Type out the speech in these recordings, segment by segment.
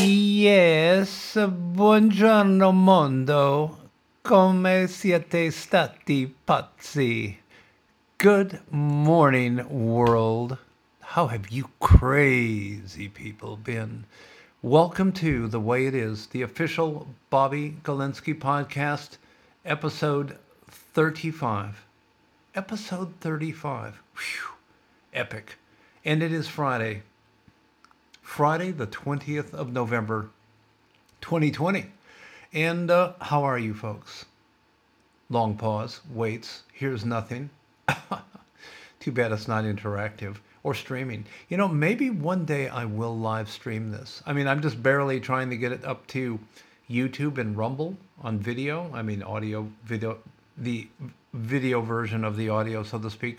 Yes, buongiorno mondo, come siete stati pazzi? Good morning, world. How have you crazy people been? Welcome to The Way It Is, the official Bobby Galinsky podcast, episode 35. Episode 35. Whew, epic. And it is Friday. Friday, the 20th of November, 2020. And how are you folks? Long pause, waits, here's nothing. Too bad it's not interactive or streaming. You know, maybe one day I will live stream this. I mean, I'm just barely trying to get it up to YouTube and Rumble on video. I mean, audio, video, the video version of the audio, so to speak,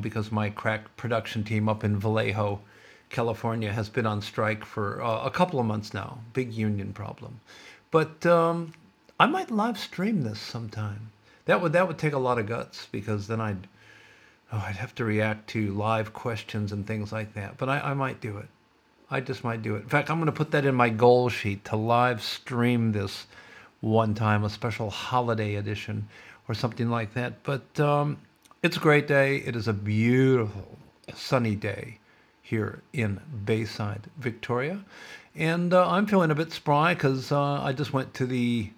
because my crack production team up in Vallejo, California has been on strike for a couple of months now. Big union problem. But I might live stream this sometime. That would take a lot of guts, because then I'd have to react to live questions and things like that. But I might do it. I just might do it. In fact, I'm going to put that in my goal sheet, to live stream this one time, a special holiday edition or something like that. But it's a great day. It is a beautiful sunny day here in Bayside, Victoria. And I'm feeling a bit spry because I just went to the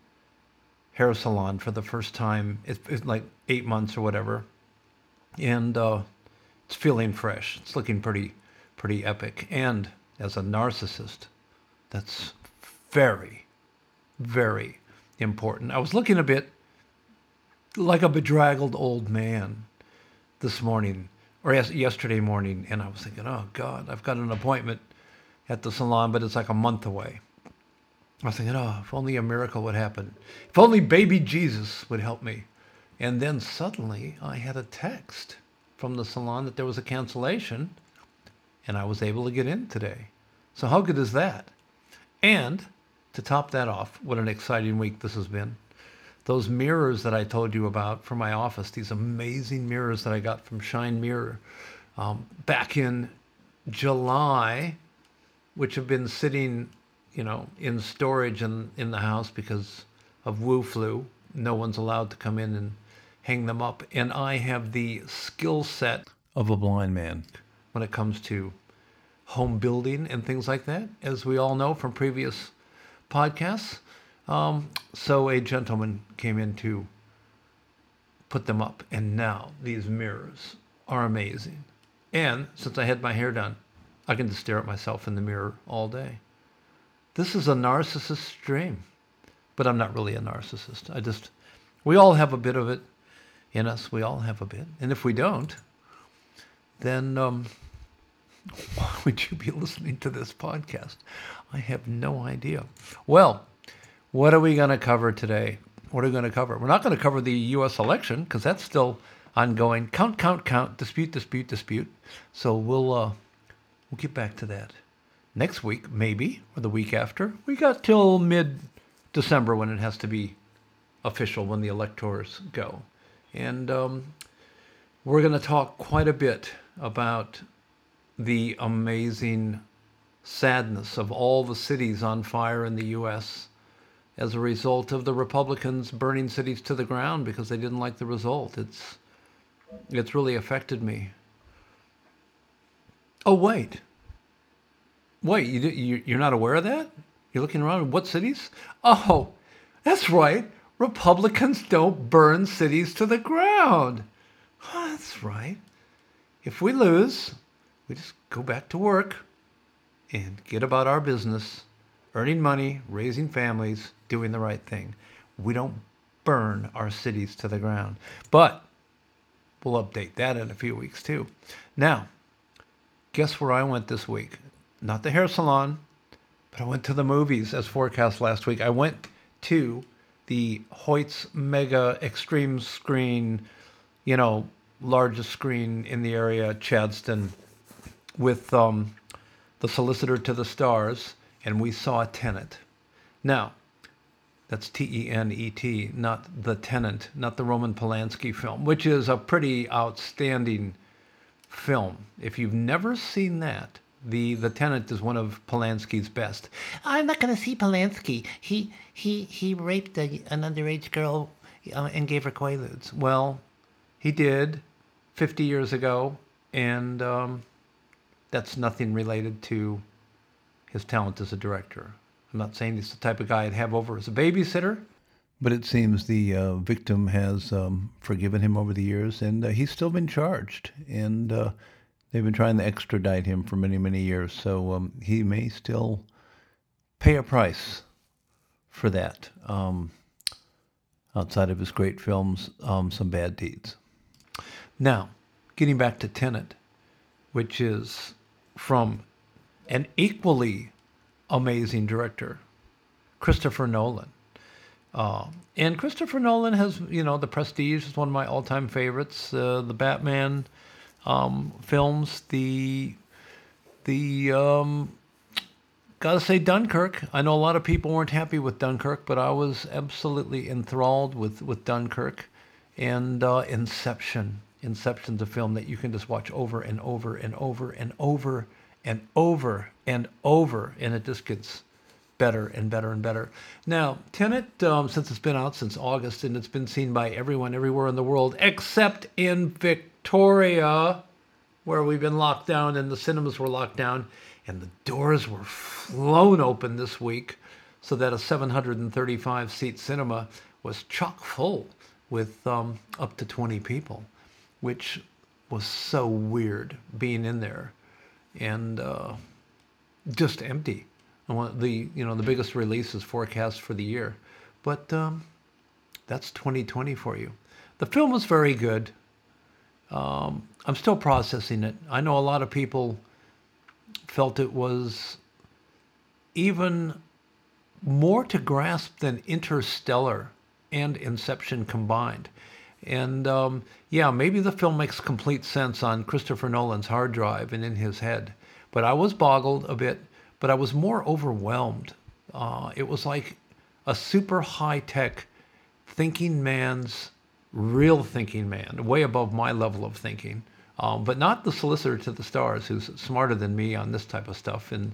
hair salon for the first time. It's like 8 months or whatever. And it's feeling fresh. It's looking pretty epic. And as a narcissist, that's very, very important. I was looking a bit like a bedraggled old man this morning, or yesterday morning, and I was thinking, oh God, I've got an appointment at the salon, but it's like a month away. I was thinking, oh, if only a miracle would happen. If only baby Jesus would help me. And then suddenly I had a text from the salon that there was a cancellation, and I was able to get in today. So how good is that? And to top that off, what an exciting week this has been. Those mirrors that I told you about for my office, these amazing mirrors that I got from Shine Mirror back in July, which have been sitting, you know, in storage in the house because of Wu flu. No one's allowed to come in and hang them up. And I have the skill set of a blind man when it comes to home building and things like that, as we all know from previous podcasts. So a gentleman came in to put them up. And now these mirrors are amazing. And since I had my hair done, I can just stare at myself in the mirror all day. This is a narcissist's dream. But I'm not really a narcissist. We all have a bit of it in us. We all have a bit. And if we don't, then why would you be listening to this podcast? I have no idea. Well, what are we going to cover today? What are we going to cover? We're not going to cover the U.S. election, because that's still ongoing. Count, dispute. So we'll get back to that next week, maybe, or the week after. We got till mid-December when it has to be official, when the electors go. And we're going to talk quite a bit about the amazing sadness of all the cities on fire in the U.S. as a result of the Republicans burning cities to the ground because they didn't like the result. It's really affected me. Oh, wait, you're not aware of that? You're looking around, what cities? Oh, that's right. Republicans don't burn cities to the ground. Oh, that's right. If we lose, we just go back to work and get about our business, earning money, raising families, doing the right thing. We don't burn our cities to the ground. But we'll update that in a few weeks too. Now, guess where I went this week? Not the hair salon, but I went to the movies as forecast last week. I went to the Hoyt's mega extreme screen, you know, largest screen in the area, Chadston, with the solicitor to the stars, and we saw Tenet. Now, that's Tenet, not The Tenant, not the Roman Polanski film, which is a pretty outstanding film. If you've never seen that, The Tenet is one of Polanski's best. I'm not going to see Polanski. He raped an underage girl and gave her Quaaludes. Well, he did 50 years ago, and that's nothing related to his talent as a director. I'm not saying he's the type of guy I'd have over as a babysitter. But it seems the victim has forgiven him over the years, and he's still been charged. And they've been trying to extradite him for many, many years. So he may still pay a price for that, outside of his great films, some bad deeds. Now, getting back to Tenet, which is from an equally amazing director, Christopher Nolan. And Christopher Nolan has, The Prestige is one of my all-time favorites. The Batman films, gotta say Dunkirk. I know a lot of people weren't happy with Dunkirk, but I was absolutely enthralled with Dunkirk. And Inception. Inception's a film that you can just watch over and over and over and over and over and over, and it just gets better and better and better. Now, Tenet, since it's been out since August, and it's been seen by everyone everywhere in the world, except in Victoria, where we've been locked down and the cinemas were locked down, and the doors were flown open this week so that a 735-seat cinema was chock full with up to 20 people, which was so weird being in there and just empty. The biggest release is forecast for the year. But that's 2020 for you. The film was very good. I'm still processing it. I know a lot of people felt it was even more to grasp than Interstellar and Inception combined. And maybe the film makes complete sense on Christopher Nolan's hard drive and in his head. But I was boggled a bit. But I was more overwhelmed. It was like a super high-tech thinking man's real thinking man, way above my level of thinking, but not the solicitor to the stars who's smarter than me on this type of stuff and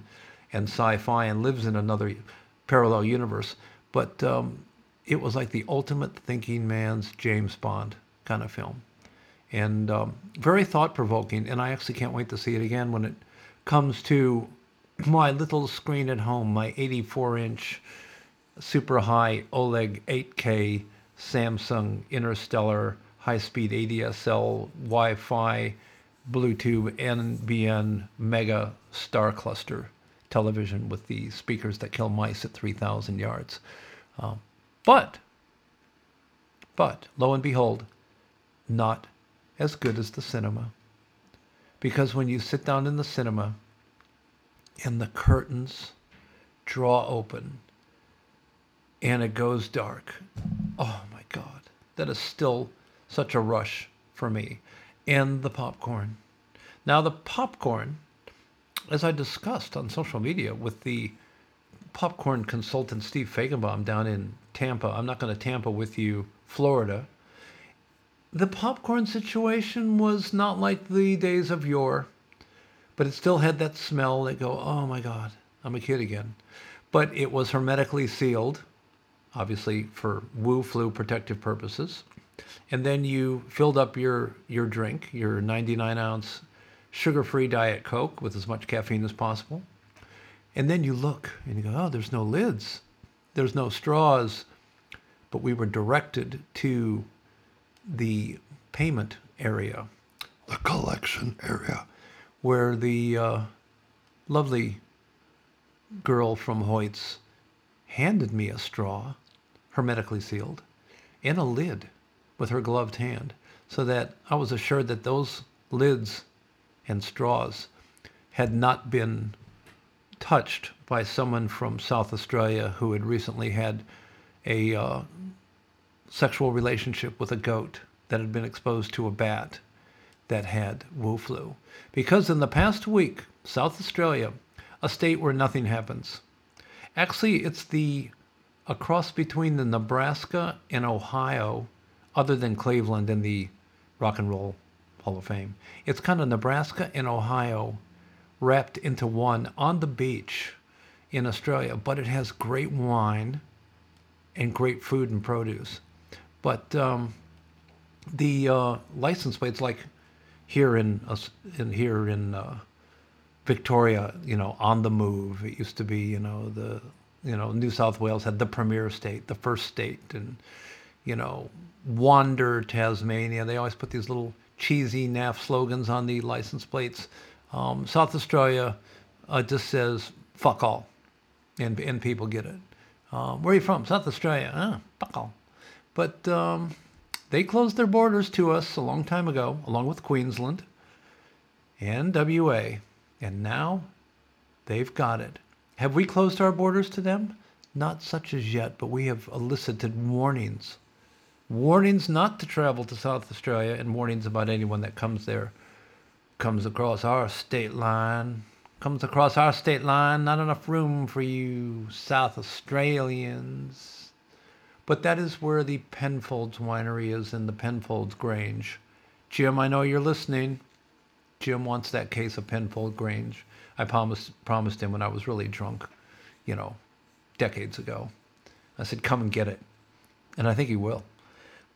sci-fi and lives in another parallel universe. But it was like the ultimate thinking man's James Bond kind of film. And very thought-provoking, and I actually can't wait to see it again when it comes to my little screen at home, my 84-inch super high OLED 8K Samsung Interstellar high-speed ADSL Wi-Fi Bluetooth NBN mega star cluster television with the speakers that kill mice at 3,000 yards. But lo and behold, not as good as the cinema. Because when you sit down in the cinema and the curtains draw open, and it goes dark. Oh, my God. That is still such a rush for me. And the popcorn. Now, the popcorn, as I discussed on social media with the popcorn consultant Steve Fagenbaum down in Tampa, I'm not going to Tampa with you, Florida. The popcorn situation was not like the days of yore. But it still had that smell that go, oh my God, I'm a kid again. But it was hermetically sealed, obviously for Wu flu protective purposes. And then you filled up your drink, your 99-ounce sugar-free Diet Coke with as much caffeine as possible. And then you look and you go, oh, there's no lids. There's no straws. But we were directed to the payment area, the collection area, where the lovely girl from Hoyt's handed me a straw, hermetically sealed, and a lid with her gloved hand, so that I was assured that those lids and straws had not been touched by someone from South Australia who had recently had a sexual relationship with a goat that had been exposed to a bat that had Wu flu. Because in the past week, South Australia, a state where nothing happens. Actually, it's a cross between the Nebraska and Ohio, other than Cleveland and the Rock and Roll Hall of Fame. It's kind of Nebraska and Ohio wrapped into one on the beach in Australia, but it has great wine and great food and produce. But the license plates, like here in Victoria, you know, on the move. It used to be, you know, New South Wales had the premier state, the first state, and, you know, Wander Tasmania. They always put these little cheesy naff slogans on the license plates. South Australia just says fuck all, and people get it. Where are you from? South Australia. Fuck all. But they closed their borders to us a long time ago, along with Queensland and WA, and now they've got it. Have we closed our borders to them? Not such as yet, but we have elicited warnings. Warnings not to travel to South Australia, and warnings about anyone that comes there, comes across our state line, not enough room for you South Australians. But that is where the Penfold's winery is, in the Penfold Grange. Jim, I know you're listening. Jim wants that case of Penfold Grange. I promised him when I was really drunk, you know, decades ago. I said, come and get it. And I think he will.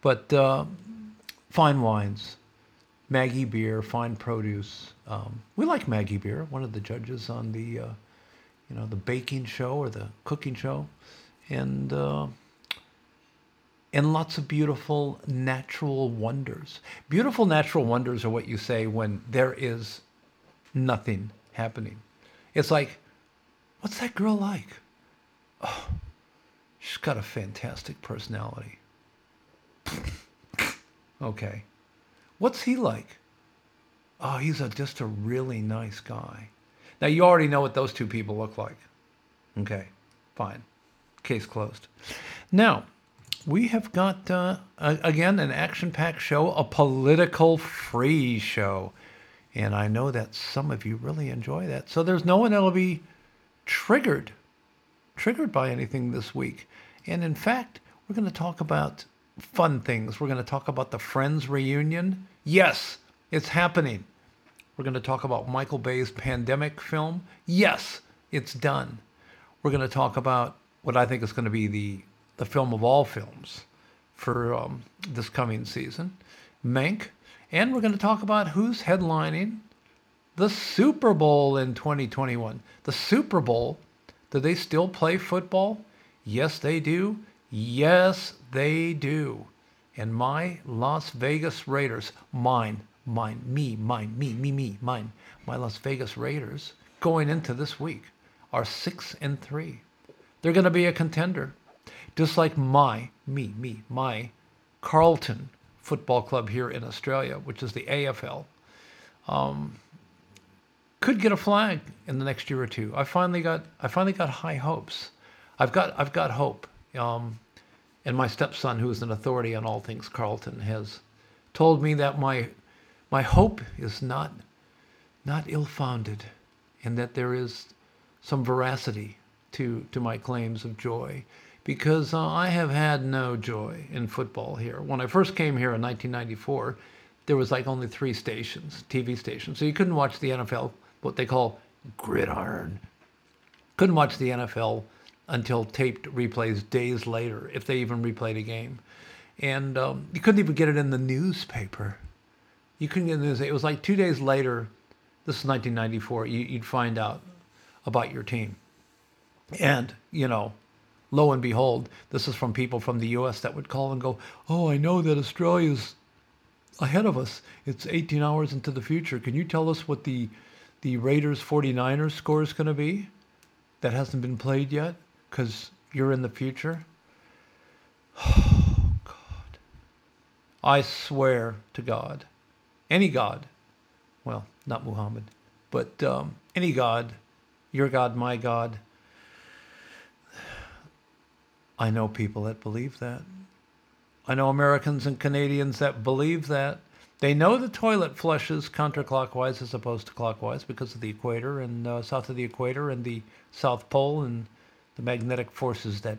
But fine wines, Maggie Beer, fine produce. We like Maggie Beer, one of the judges on the, the baking show or the cooking show. And lots of beautiful natural wonders. Beautiful natural wonders are what you say when there is nothing happening. It's like, what's that girl like? Oh, she's got a fantastic personality. Okay. What's he like? Oh, he's just a really nice guy. Now, you already know what those two people look like. Okay, fine. Case closed. Now, we have got, again, an action-packed show, a political-free show. And I know that some of you really enjoy that. So there's no one that will be triggered by anything this week. And in fact, we're going to talk about fun things. We're going to talk about the Friends reunion. Yes, it's happening. We're going to talk about Michael Bay's pandemic film. Yes, it's done. We're going to talk about what I think is going to be the film of all films for this coming season, Mank. And we're going to talk about who's headlining the Super Bowl in 2021. The Super Bowl, do they still play football? Yes, they do. Yes, they do. And my Las Vegas Raiders, my Las Vegas Raiders, going into this week, are 6-3. They're going to be a contender. Just like my Carlton Football Club here in Australia, which is the AFL, could get a flag in the next year or two. I finally got high hopes. I've got hope. And my stepson, who is an authority on all things Carlton, has told me that my hope is not ill-founded, and that there is some veracity to my claims of joy. Because I have had no joy in football here. When I first came here in 1994, there was like only 3 stations, TV stations. So you couldn't watch the NFL, what they call gridiron. Couldn't watch the NFL until taped replays days later, if they even replayed a game. And you couldn't even get it in the newspaper. You couldn't get it in the newspaper. It was like 2 days later, this is 1994, you'd find out about your team. And, you know, lo and behold, this is from people from the U.S. that would call and go, oh, I know that Australia's ahead of us. It's 18 hours into the future. Can you tell us what the Raiders 49ers score is going to be? That hasn't been played yet because you're in the future. Oh, God. I swear to God, any God, well, not Muhammad, but any God, your God, my God, I know people that believe that. I know Americans and Canadians that believe that. They know the toilet flushes counterclockwise as opposed to clockwise because of the equator and south of the equator and the South Pole and the magnetic forces that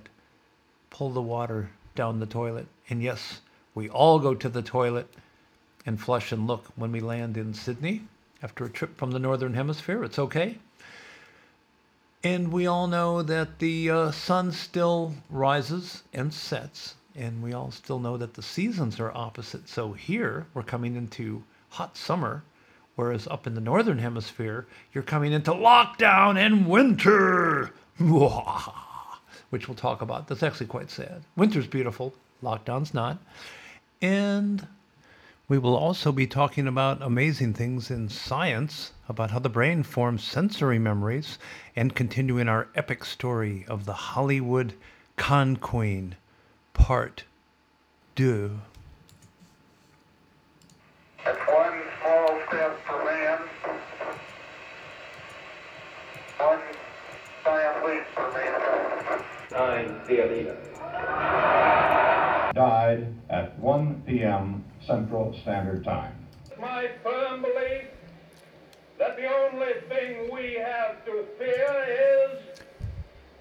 pull the water down the toilet. And yes, we all go to the toilet and flush and look when we land in Sydney after a trip from the Northern Hemisphere. It's okay. And we all know that the sun still rises and sets, and we all still know that the seasons are opposite. So here, we're coming into hot summer, whereas up in the Northern Hemisphere, you're coming into lockdown and winter, which we'll talk about. That's actually quite sad. Winter's beautiful. Lockdown's not. And we will also be talking about amazing things in science, about how the brain forms sensory memories, and continuing our epic story of the Hollywood Con Queen, Part 2. That's one small step for man, one giant leap for man. 9 p.m. Died at 1 p.m. Central Standard Time. It's my firm belief that the only thing we have to fear is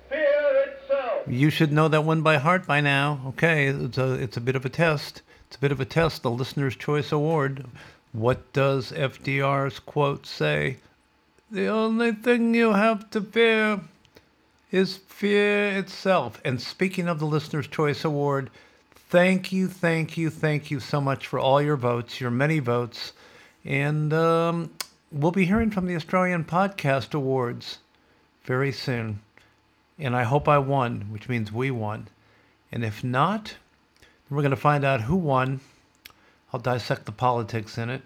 fear itself. You should know that one by heart by now. Okay, it's a bit of a test. It's a bit of a test, the Listener's Choice Award. What does FDR's quote say? The only thing you have to fear is fear itself. And speaking of the Listener's Choice Award, thank you so much for all your votes, your many votes. And we'll be hearing from the Australian Podcast Awards very soon. And I hope I won, which means we won. And if not, then we're going to find out who won. I'll dissect the politics in it.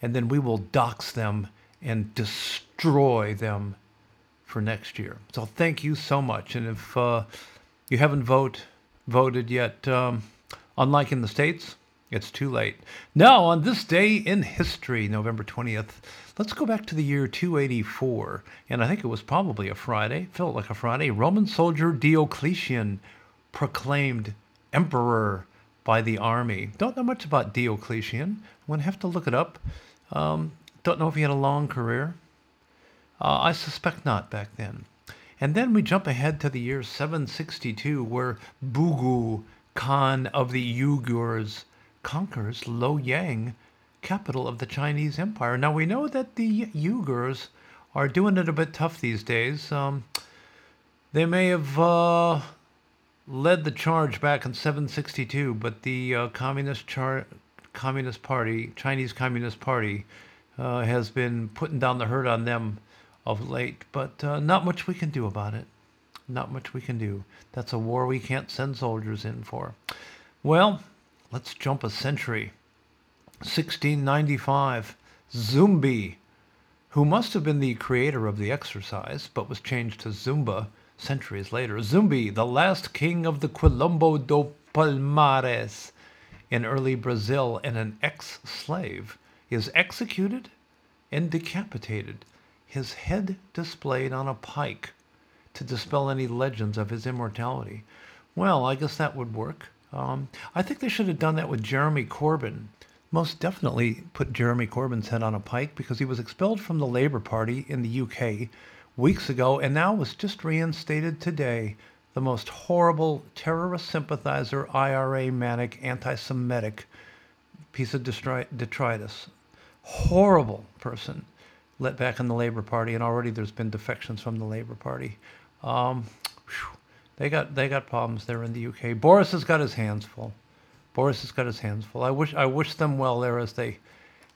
And then we will dox them and destroy them for next year. So thank you so much. And if you haven't voted yet. Unlike in the States, it's too late. Now, on this day in history, November 20th, let's go back to the year 284. And I think it was probably a Friday, felt like a Friday. Roman soldier Diocletian proclaimed emperor by the army. Don't know much about Diocletian. I'm going to have to look it up. Don't know if he had a long career. I suspect not back then. And then we jump ahead to the year 762, where Bugu Khan of the Uyghurs conquers Luoyang, capital of the Chinese Empire. Now, we know that the Uyghurs are doing it a bit tough these days. They may have led the charge back in 762, but the Chinese Communist Party, has been putting down the hurt on them of late, but not much we can do about it. Not much we can do. That's a war we can't send soldiers in for. Well, let's jump a century. 1695, Zumbi, who must have been the creator of the exercise, but was changed to Zumba centuries later. Zumbi, the last king of the Quilombo do Palmares in early Brazil, and an ex-slave, is executed and decapitated, his head displayed on a pike to dispel any legends of his immortality. Well, I guess that would work. I think they should have done that with Jeremy Corbyn. Most definitely put Jeremy Corbyn's head on a pike because he was expelled from the Labour Party in the UK weeks ago and now was just reinstated today, the most horrible terrorist sympathizer, IRA-manic, anti-Semitic piece of detritus. Horrible person. Let back in the Labour Party, and already there's been defections from the Labour Party. They got problems there in the UK. Boris has got his hands full. I wish them well there as they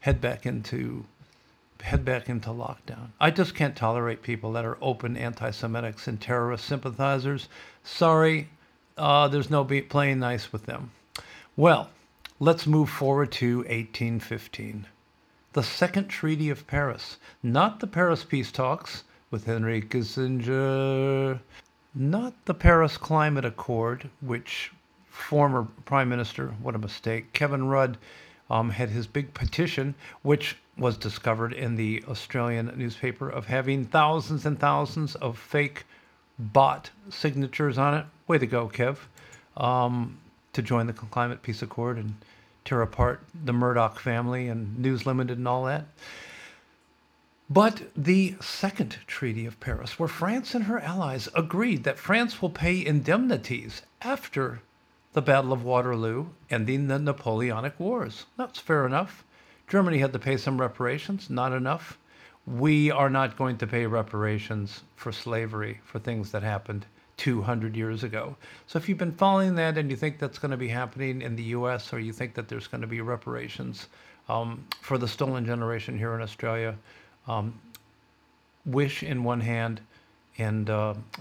head back into lockdown. I just can't tolerate people that are open anti-Semitics and terrorist sympathizers. Sorry, there's no playing nice with them. Well, let's move forward to 1815. The Second Treaty of Paris, not the Paris peace talks with Henry Kissinger, not the Paris Climate Accord, which former Prime Minister, what a mistake, Kevin Rudd had his big petition, which was discovered in the Australian newspaper of having thousands and thousands of fake bot signatures on it. Way to go, Kev, to join the Climate Peace Accord and tear apart the Murdoch family and News Limited and all that. But the Second Treaty of Paris, where France and her allies agreed that France will pay indemnities after the Battle of Waterloo, ending the Napoleonic Wars. That's fair enough. Germany had to pay some reparations, not enough. We are not going to pay reparations for slavery, for things that happened 200 years ago. So if you've been following that and you think that's going to be happening in the U.S. or you think that there's going to be reparations for the stolen generation here in Australia, wish in one hand and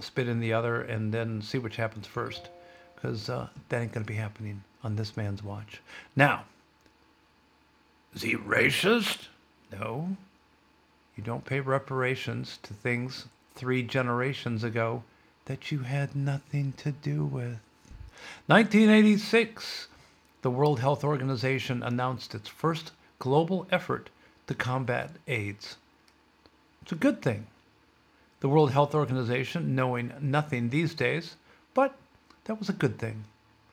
spit in the other, and then see which happens first, because that ain't going to be happening on this man's watch. Now, is he racist? No. You don't pay reparations to things 3 generations ago that you had nothing to do with. 1986, the World Health Organization announced its first global effort to combat AIDS. It's a good thing. The World Health Organization knowing nothing these days, but that was a good thing.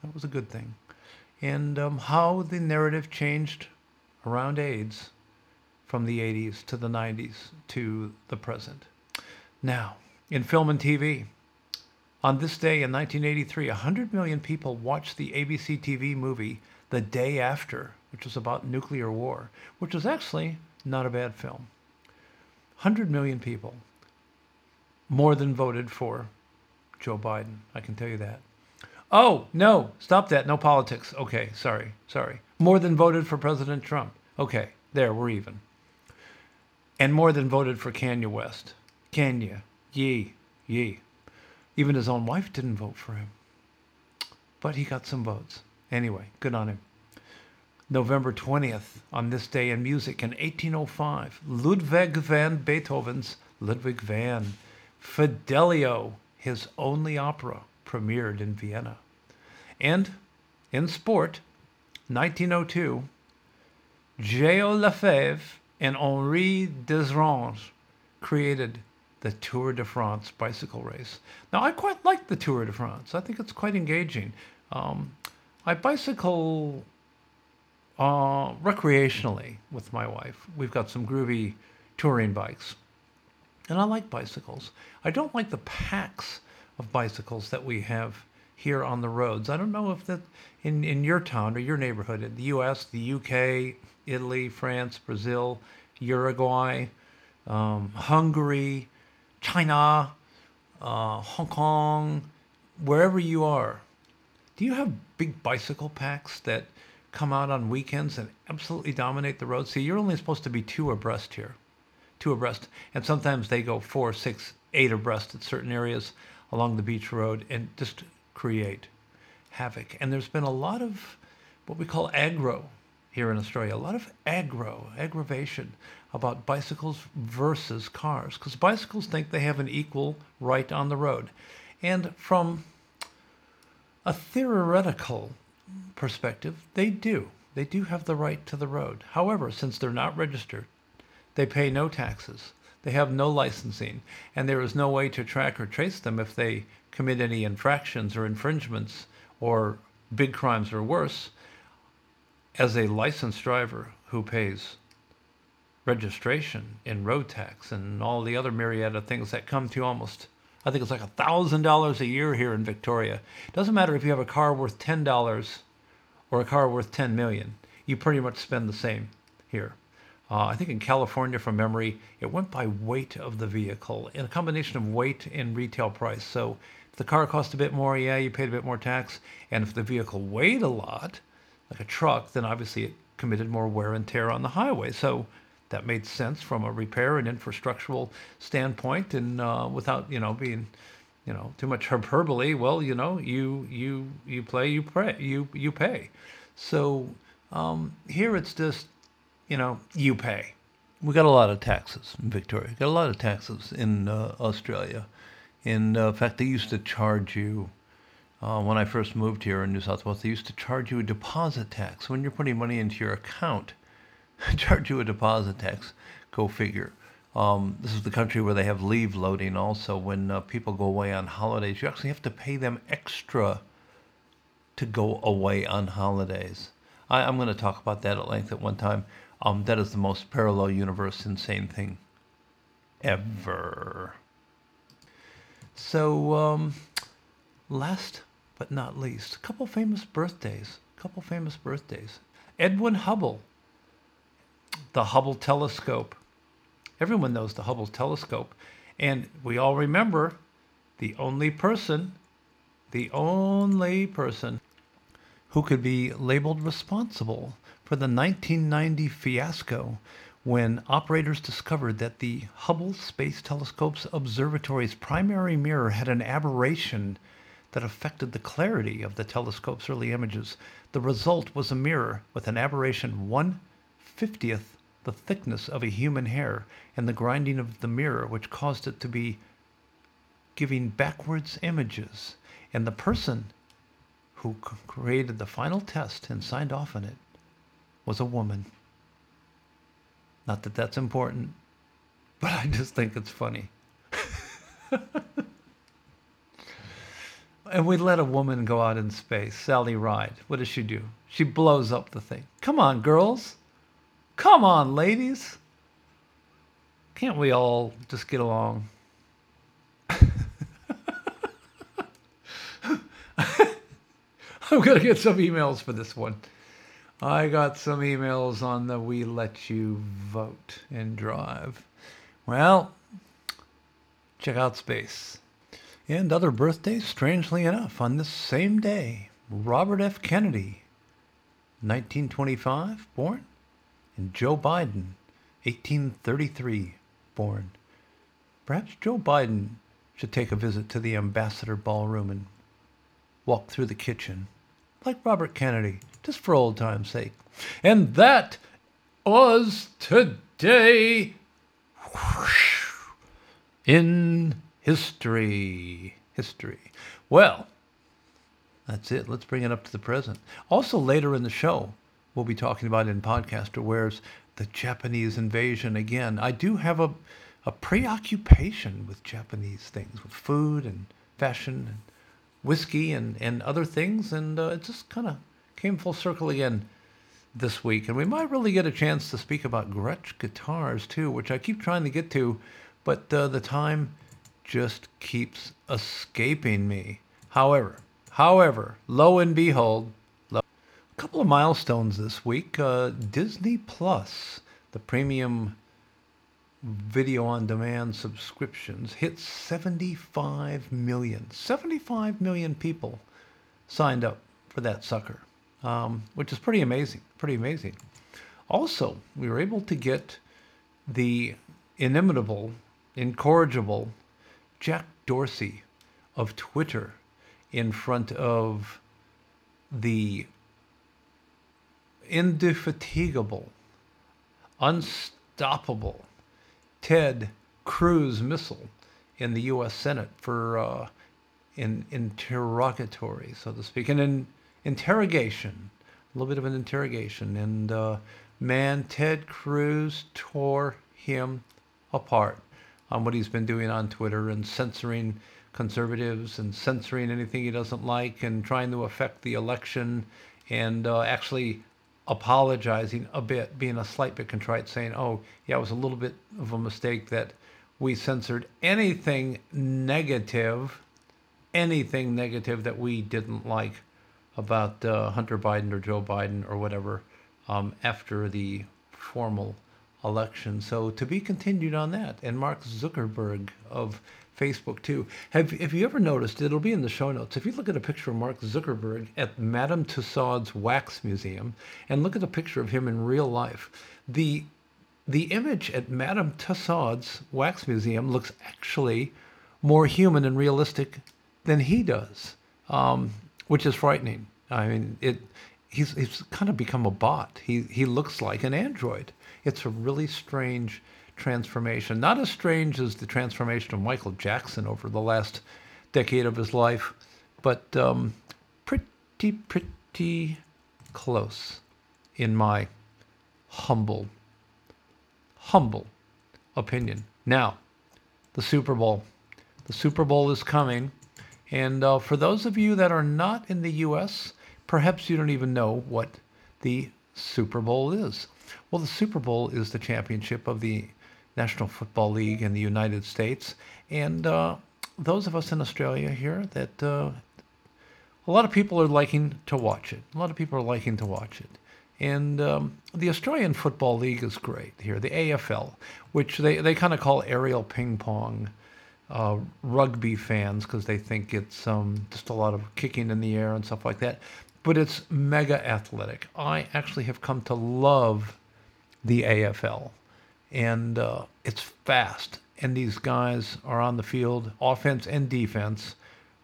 That was a good thing. And how the narrative changed around AIDS from the 80s to the 90s to the present. Now, in film and TV, on this day in 1983, 100 million people watched the ABC TV movie The Day After, which was about nuclear war, which was actually not a bad film. 100 million people. More than voted for Joe Biden. I can tell you that. Oh, no, stop that. No politics. Okay, sorry. More than voted for President Trump. Okay, there, we're even. And more than voted for Kanye West. Kanye, ye. Even his own wife didn't vote for him. But he got some votes. Anyway, good on him. November 20th, on this day in music, in 1805, Ludwig van Beethoven's Fidelio, his only opera, premiered in Vienna. And in sport, 1902, Geo Lefebvre and Henri Desranges created the Tour de France bicycle race. Now, I quite like the Tour de France. I think it's quite engaging. I bicycle recreationally with my wife. We've got some groovy touring bikes. And I like bicycles. I don't like the packs of bicycles that we have here on the roads. I don't know if that in your town or your neighborhood, in the US, the UK, Italy, France, Brazil, Uruguay, Hungary, China, Hong Kong, wherever you are, do you have big bicycle packs that come out on weekends and absolutely dominate the roads? See, you're only supposed to be 2 abreast here. 2 abreast, and sometimes they go 4, 6, 8 abreast at certain areas along the beach road and just create havoc. And there's been a lot of what we call aggro here in Australia, a lot of aggravation about bicycles versus cars, because bicycles think they have an equal right on the road. And from a theoretical perspective, they do. They do have the right to the road. However, since they're not registered, they pay no taxes, they have no licensing, and there is no way to track or trace them if they commit any infractions or infringements or big crimes or worse. As a licensed driver who pays registration and road tax and all the other myriad of things that come to almost, I think it's like $1,000 a year here in Victoria. It doesn't matter if you have a car worth $10 or a car worth $10 million, you pretty much spend the same here. I think in California, from memory, it went by weight of the vehicle, in a combination of weight and retail price. So if the car cost a bit more, yeah, you paid a bit more tax. And if the vehicle weighed a lot, like a truck, then obviously it committed more wear and tear on the highway. So that made sense from a repair and infrastructural standpoint, and without, being, too much hyperbole. Well, you pay. So here it's just, you pay. We got a lot of taxes in Victoria. Got a lot of taxes in Australia. In fact, they used to charge you, when I first moved here in New South Wales, they used to charge you a deposit tax. When you're putting money into your account, charge you a deposit tax. Go figure. This is the country where they have leave loading also. When people go away on holidays, you actually have to pay them extra to go away on holidays. I'm going to talk about that at length at one time. That is the most parallel universe insane thing ever. So, last but not least, a couple famous birthdays. Edwin Hubble the Hubble telescope. Everyone knows the Hubble telescope. And we all remember the only person who could be labeled responsible for the 1990 fiasco when operators discovered that the Hubble Space Telescope's observatory's primary mirror had an aberration that affected the clarity of the telescope's early images. The result was a mirror with an aberration 1/50th the thickness of a human hair, and the grinding of the mirror, which caused it to be giving backwards images. And the person who created the final test and signed off on it was a woman. Not that that's important, but I just think it's funny. And we let a woman go out in space, Sally Ride. What does she do? She blows up the thing. Come on, girls. Come on, ladies. Can't we all just get along? I'm going to get some emails for this one. I got some emails on the we let you vote and drive. Well, check out space. And other birthdays, strangely enough, on this same day, Robert F. Kennedy, 1925, born. And Joe Biden, 1833, born. Perhaps Joe Biden should take a visit to the Ambassador Ballroom and walk through the kitchen, like Robert Kennedy, just for old time's sake. And that was today in history. Well, that's it. Let's bring it up to the present. Also, later in the show, we'll be talking about in Podcaster Wares the Japanese invasion again. I do have a preoccupation with Japanese things, with food and fashion and whiskey and other things, and it just kind of came full circle again this week. And we might really get a chance to speak about Gretsch guitars too, which I keep trying to get to, but the time just keeps escaping me. However, lo and behold, a couple of milestones this week. Disney Plus, the premium video on demand subscriptions, hit 75 million. 75 million people signed up for that sucker. Which is pretty amazing, Also, we were able to get the inimitable, incorrigible Jack Dorsey of Twitter in front of the indefatigable, unstoppable Ted Cruz missile in the U.S. Senate for an interrogatory, so to speak, and an interrogation, a little bit of an interrogation. And man, Ted Cruz tore him apart on what he's been doing on Twitter and censoring conservatives and censoring anything he doesn't like and trying to affect the election and actually apologizing a bit, being a slight bit contrite, saying, oh, yeah, it was a little bit of a mistake that we censored anything negative that we didn't like about Hunter Biden or Joe Biden or whatever after the formal election. So to be continued on that. And Mark Zuckerberg of Facebook too. Have you ever noticed, it'll be in the show notes, if you look at a picture of Mark Zuckerberg at Madame Tussaud's Wax Museum and look at a picture of him in real life, the image at Madame Tussaud's Wax Museum looks actually more human and realistic than he does, which is frightening. I mean, he's kind of become a bot. He looks like an android. It's a really strange transformation. Not as strange as the transformation of Michael Jackson over the last decade of his life, but pretty close in my humble opinion. Now, the Super Bowl. The Super Bowl is coming, and for those of you that are not in the U.S., perhaps you don't even know what the Super Bowl is. Well, the Super Bowl is the championship of the National Football League in the United States, and those of us in Australia here, that a lot of people are liking to watch it. And the Australian Football League is great here, the AFL, which they kind of call aerial ping pong rugby fans because they think it's just a lot of kicking in the air and stuff like that. But it's mega athletic. I actually have come to love the AFL, and it's fast. And these guys are on the field, offense and defense,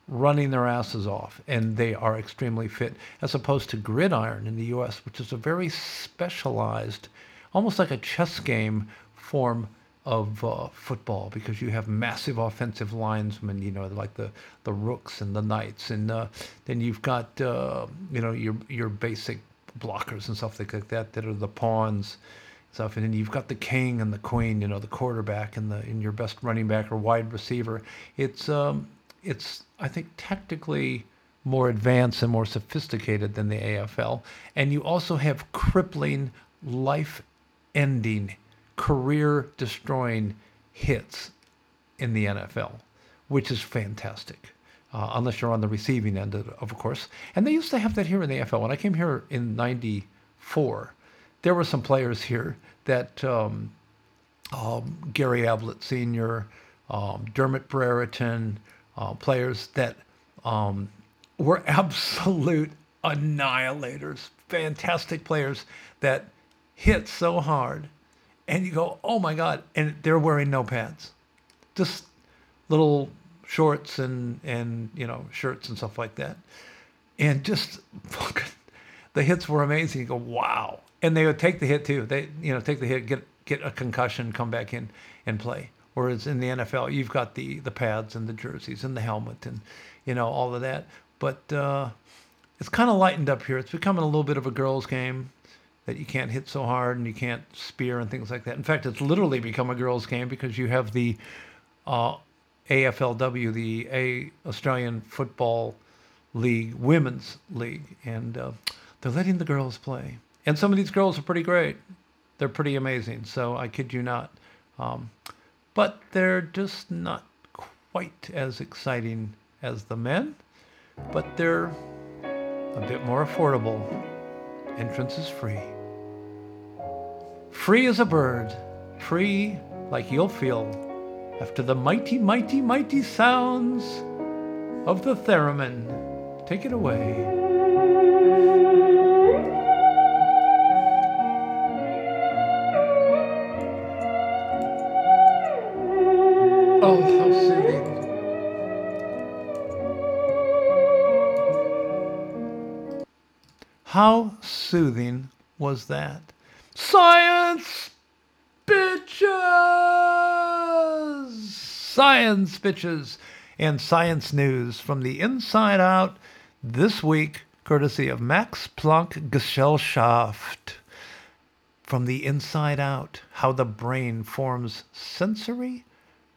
running their asses off, and they are extremely fit, as opposed to gridiron in the U.S., which is a very specialized, almost like a chess game form of football, because you have massive offensive linesmen, you know, like the rooks and the knights, and then you've got, you know, your basic blockers and stuff like that are the pawns. Stuff, and then you've got the king and the queen, you know, the quarterback and your best running back or wide receiver. It's I think tactically more advanced and more sophisticated than the AFL, and you also have crippling, life-ending, career-destroying hits in the NFL, which is fantastic. Unless you're on the receiving end, of course. And they used to have that here in the AFL when I came here in '94. There were some players here that Gary Ablett Sr., Dermot Brereton, players that were absolute annihilators, fantastic players that hit so hard. And you go, oh, my God. And they're wearing no pads, just little shorts and you know, shirts and stuff like that. And just fucking, the hits were amazing. You go, wow. And they would take the hit too. They, you know, take the hit, get a concussion, come back in and play. Whereas in the NFL, you've got the pads and the jerseys and the helmet and, you know, all of that. But it's kind of lightened up here. It's becoming a little bit of a girls' game that you can't hit so hard and you can't spear and things like that. In fact, it's literally become a girls' game because you have the AFLW, the Australian Football League, Women's League, and they're letting the girls play. And some of these girls are pretty great. They're pretty amazing. So I kid you not. But they're just not quite as exciting as the men. But they're a bit more affordable. Entrance is free. Free as a bird. Free like you'll feel after the mighty, mighty, mighty sounds of the theremin. Take it away. Oh, how soothing. How soothing was that? Science, bitches! Science, bitches, and science news from the inside out this week, courtesy of Max Planck Gesellschaft. From the inside out, how the brain forms sensory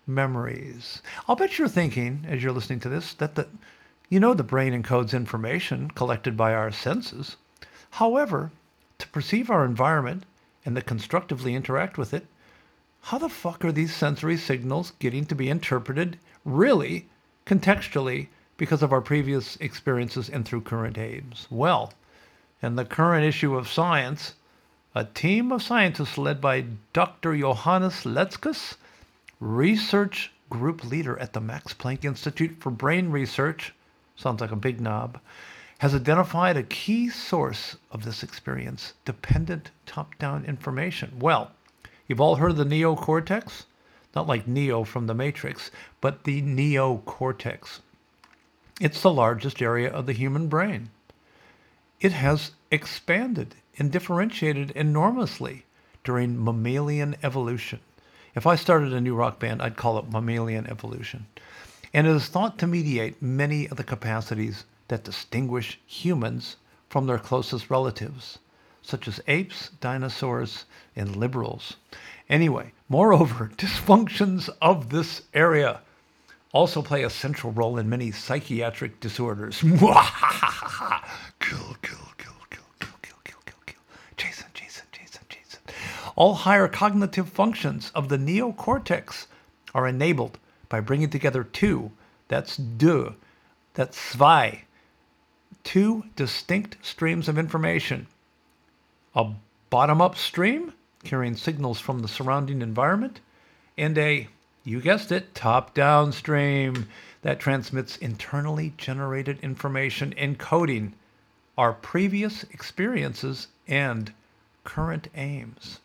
memories. I'll bet you're thinking, as you're listening to this, that the brain encodes information collected by our senses. However, to perceive our environment and to constructively interact with it, how the fuck are these sensory signals getting to be interpreted really contextually because of our previous experiences and through current aims? Well, in the current issue of Science, a team of scientists led by Dr. Johannes Letzkus, research group leader at the Max Planck Institute for Brain Research, sounds like a big knob, has identified a key source of this experience, dependent top-down information. Well, you've all heard of the neocortex, not like Neo from the Matrix, but the neocortex. It's the largest area of the human brain. It has expanded and differentiated enormously during mammalian evolution. If I started a new rock band, I'd call it Mammalian Evolution. And it is thought to mediate many of the capacities that distinguish humans from their closest relatives, such as apes, dinosaurs, and liberals. Anyway, moreover, dysfunctions of this area also play a central role in many psychiatric disorders. Kill. Jason. All higher cognitive functions of the neocortex are enabled by bringing together two distinct streams of information a bottom-up stream carrying signals from the surrounding environment, and a, you guessed it, top-down stream that transmits internally generated information encoding our previous experiences and current aims.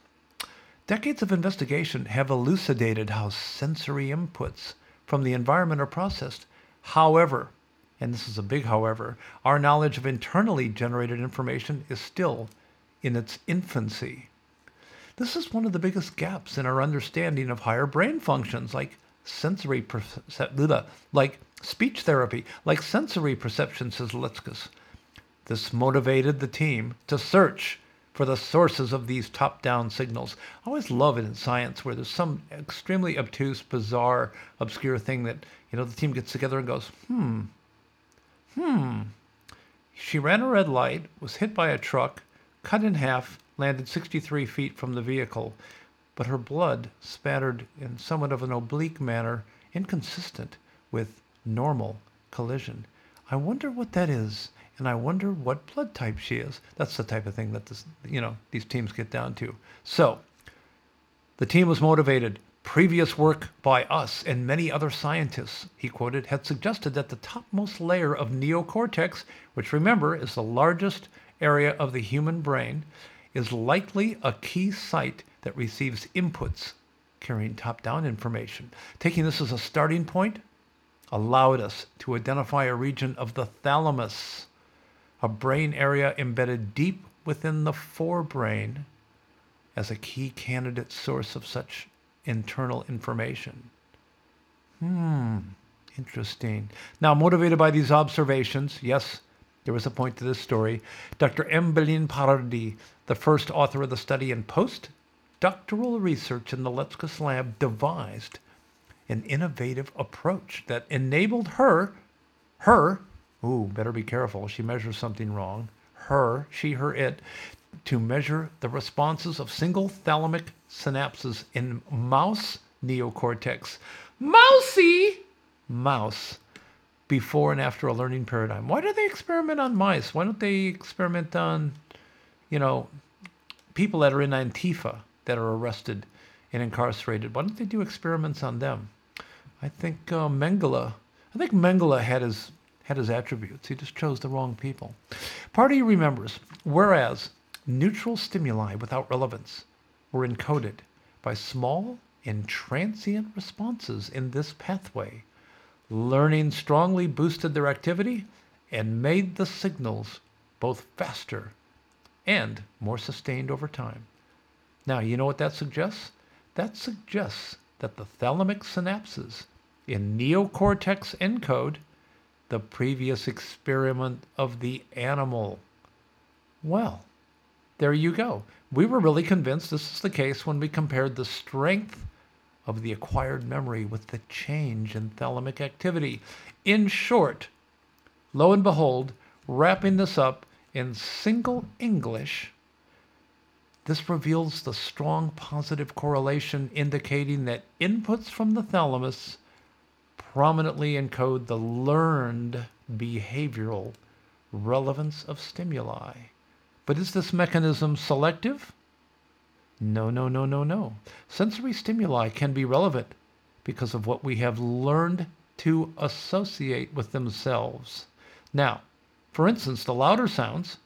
Decades of investigation have elucidated how sensory inputs from the environment are processed. However, and this is a big however, our knowledge of internally generated information is still in its infancy. This is one of the biggest gaps in our understanding of higher brain functions like speech therapy, like sensory perception, says Litzkus. This motivated the team to search for the sources of these top-down signals. I always love it in science where there's some extremely obtuse, bizarre, obscure thing that, you know, the team gets together and goes, she ran a red light, was hit by a truck, cut in half, landed 63 feet from the vehicle, but her blood spattered in somewhat of an oblique manner, inconsistent with normal collision. I wonder what that is. And I wonder what blood type she is. That's the type of thing that this, you know, these teams get down to. So the team was motivated. Previous work by us and many other scientists, he quoted, had suggested that the topmost layer of neocortex, which remember is the largest area of the human brain, is likely a key site that receives inputs carrying top-down information. Taking this as a starting point allowed us to identify a region of the thalamus, a brain area embedded deep within the forebrain, as a key candidate source of such internal information. Interesting. Now, motivated by these observations, yes, there was a point to this story, Dr. M. Belin Pardi, the first author of the study and postdoctoral research in the Lipscus lab, devised an innovative approach that enabled her, ooh, better be careful, she measures something wrong. Her, she, her, it, to measure the responses of single thalamic synapses in mouse neocortex. Mouse before and after a learning paradigm. Why do they experiment on mice? Why don't they experiment on, you know, people that are in Antifa that are arrested and incarcerated? Why don't they do experiments on them? I think Mengele had his attributes. He just chose the wrong people. Party remembers, whereas neutral stimuli without relevance were encoded by small and transient responses in this pathway, learning strongly boosted their activity and made the signals both faster and more sustained over time. Now, you know what that suggests? That suggests that the thalamic synapses in neocortex encode the previous experiment of the animal. Well, there you go. We were really convinced this is the case when we compared the strength of the acquired memory with the change in thalamic activity. In short, lo and behold, wrapping this up in single English, this reveals the strong positive correlation indicating that inputs from the thalamus prominently encode the learned behavioral relevance of stimuli. But is this mechanism selective? No. Sensory stimuli can be relevant because of what we have learned to associate with themselves. Now, for instance, the louder sounds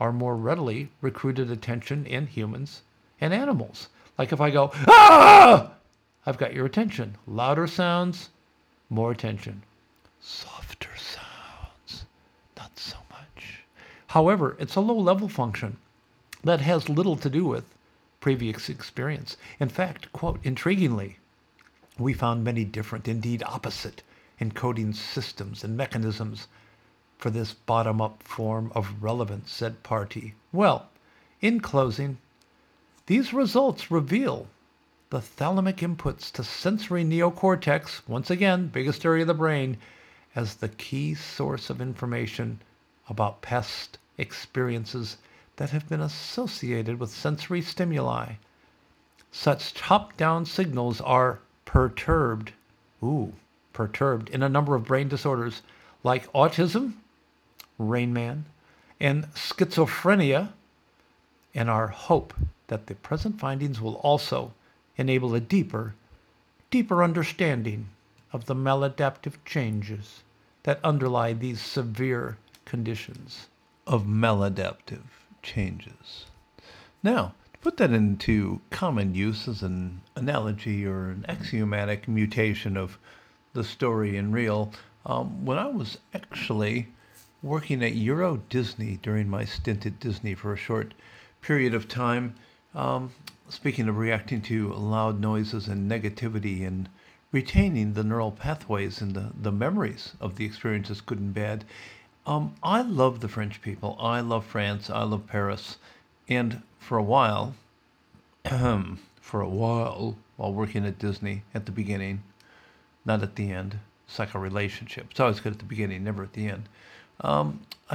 are more readily recruited attention in humans and animals. Like if I go, ah! I've got your attention. Louder sounds, more attention. Softer sounds, not so much. However, it's a low-level function that has little to do with previous experience. In fact, quote, intriguingly, we found many different, indeed opposite, encoding systems and mechanisms for this bottom-up form of relevance, said Party. Well, in closing, these results reveal the thalamic inputs to sensory neocortex, once again, biggest area of the brain, as the key source of information about past experiences that have been associated with sensory stimuli. Such top-down signals are perturbed in a number of brain disorders like autism, Rain Man, and schizophrenia, and our hope that the present findings will also enable a deeper understanding of the maladaptive changes that underlie these severe conditions of maladaptive changes. Now, to put that into common use as an analogy or an axiomatic mutation of the story in real, when I was actually working at Euro Disney during my stint at Disney for a short period of time, speaking of reacting to loud noises and negativity and retaining the neural pathways and the memories of the experiences, good and bad. I love the French people. I love France. I love Paris. And for a while, while working at Disney at the beginning, not at the end, it's like a relationship. It's always good at the beginning, never at the end. I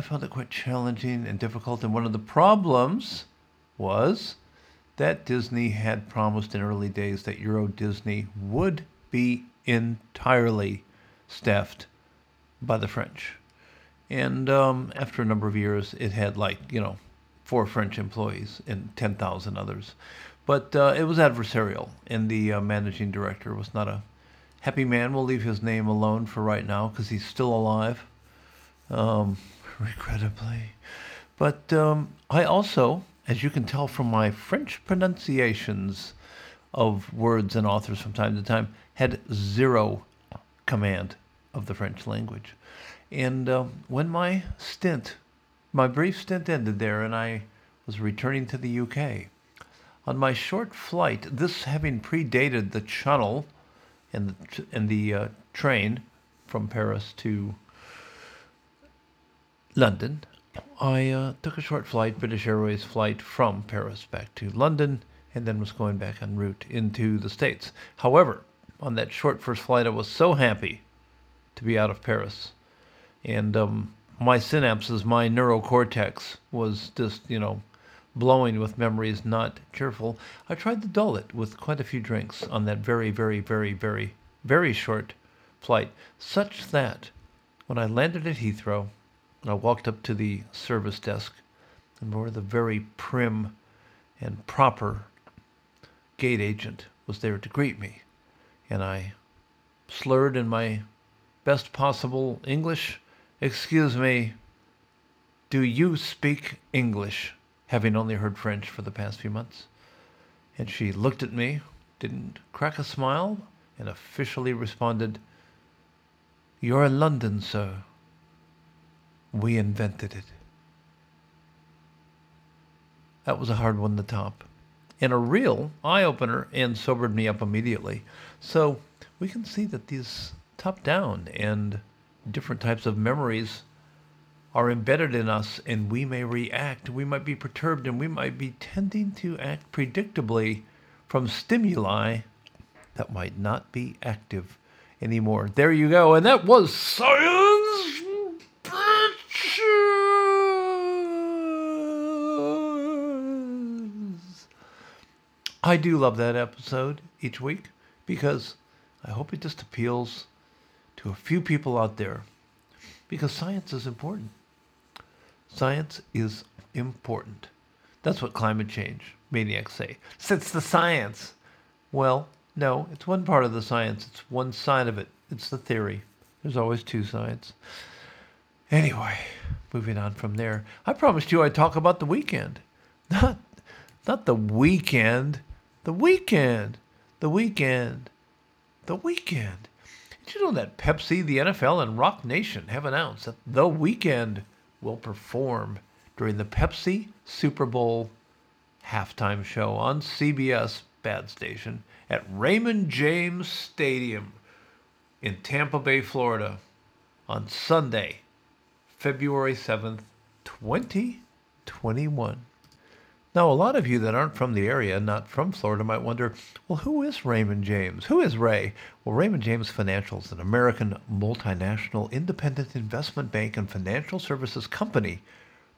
found it quite challenging and difficult. And one of the problems was that Disney had promised in early days that Euro Disney would be entirely staffed by the French. And after a number of years, it had 4 French employees and 10,000 others. But it was adversarial, and the managing director was not a happy man. We'll leave his name alone for right now because he's still alive, regrettably. But I also, as you can tell from my French pronunciations of words and authors from time to time, had zero command of the French language. And when my brief stint ended there and I was returning to the UK, on my short flight, this having predated the shuttle and the train from Paris to London, I took a short flight, British Airways flight from Paris back to London, and then was going back en route into the States. However, on that short first flight, I was so happy to be out of Paris. And my synapses, my neurocortex was just, blowing with memories, not cheerful. I tried to dull it with quite a few drinks on that very, very, very, very, very short flight, such that when I landed at Heathrow, and I walked up to the service desk and where the very prim and proper gate agent was there to greet me. And I slurred in my best possible English, "Excuse me, do you speak English?" having only heard French for the past few months. And she looked at me, didn't crack a smile, and officially responded, "You're in London, sir. We invented it." That was a hard one to top, and a real eye-opener, and sobered me up immediately. So we can see that these top-down and different types of memories are embedded in us, and we may react, we might be perturbed, and we might be tending to act predictably from stimuli that might not be active anymore. There you go, and that was science. I do love that episode each week because I hope it just appeals to a few people out there, because science is important. Science is important. That's what climate change maniacs say. It's the science. Well, no, it's one part of the science. It's one side of it. It's the theory. There's always two sides. Anyway, moving on from there. I promised you I'd talk about the weekend. Not the weekend. The weekend. Did you know that Pepsi, the NFL, and Roc Nation have announced that The Weeknd will perform during the Pepsi Super Bowl halftime show on CBS Bad Station at Raymond James Stadium in Tampa Bay, Florida on Sunday, February 7th, 2021. Now, a lot of you that aren't from the area, not from Florida, might wonder, well, who is Raymond James? Who is Ray? Well, Raymond James Financial is an American multinational independent investment bank and financial services company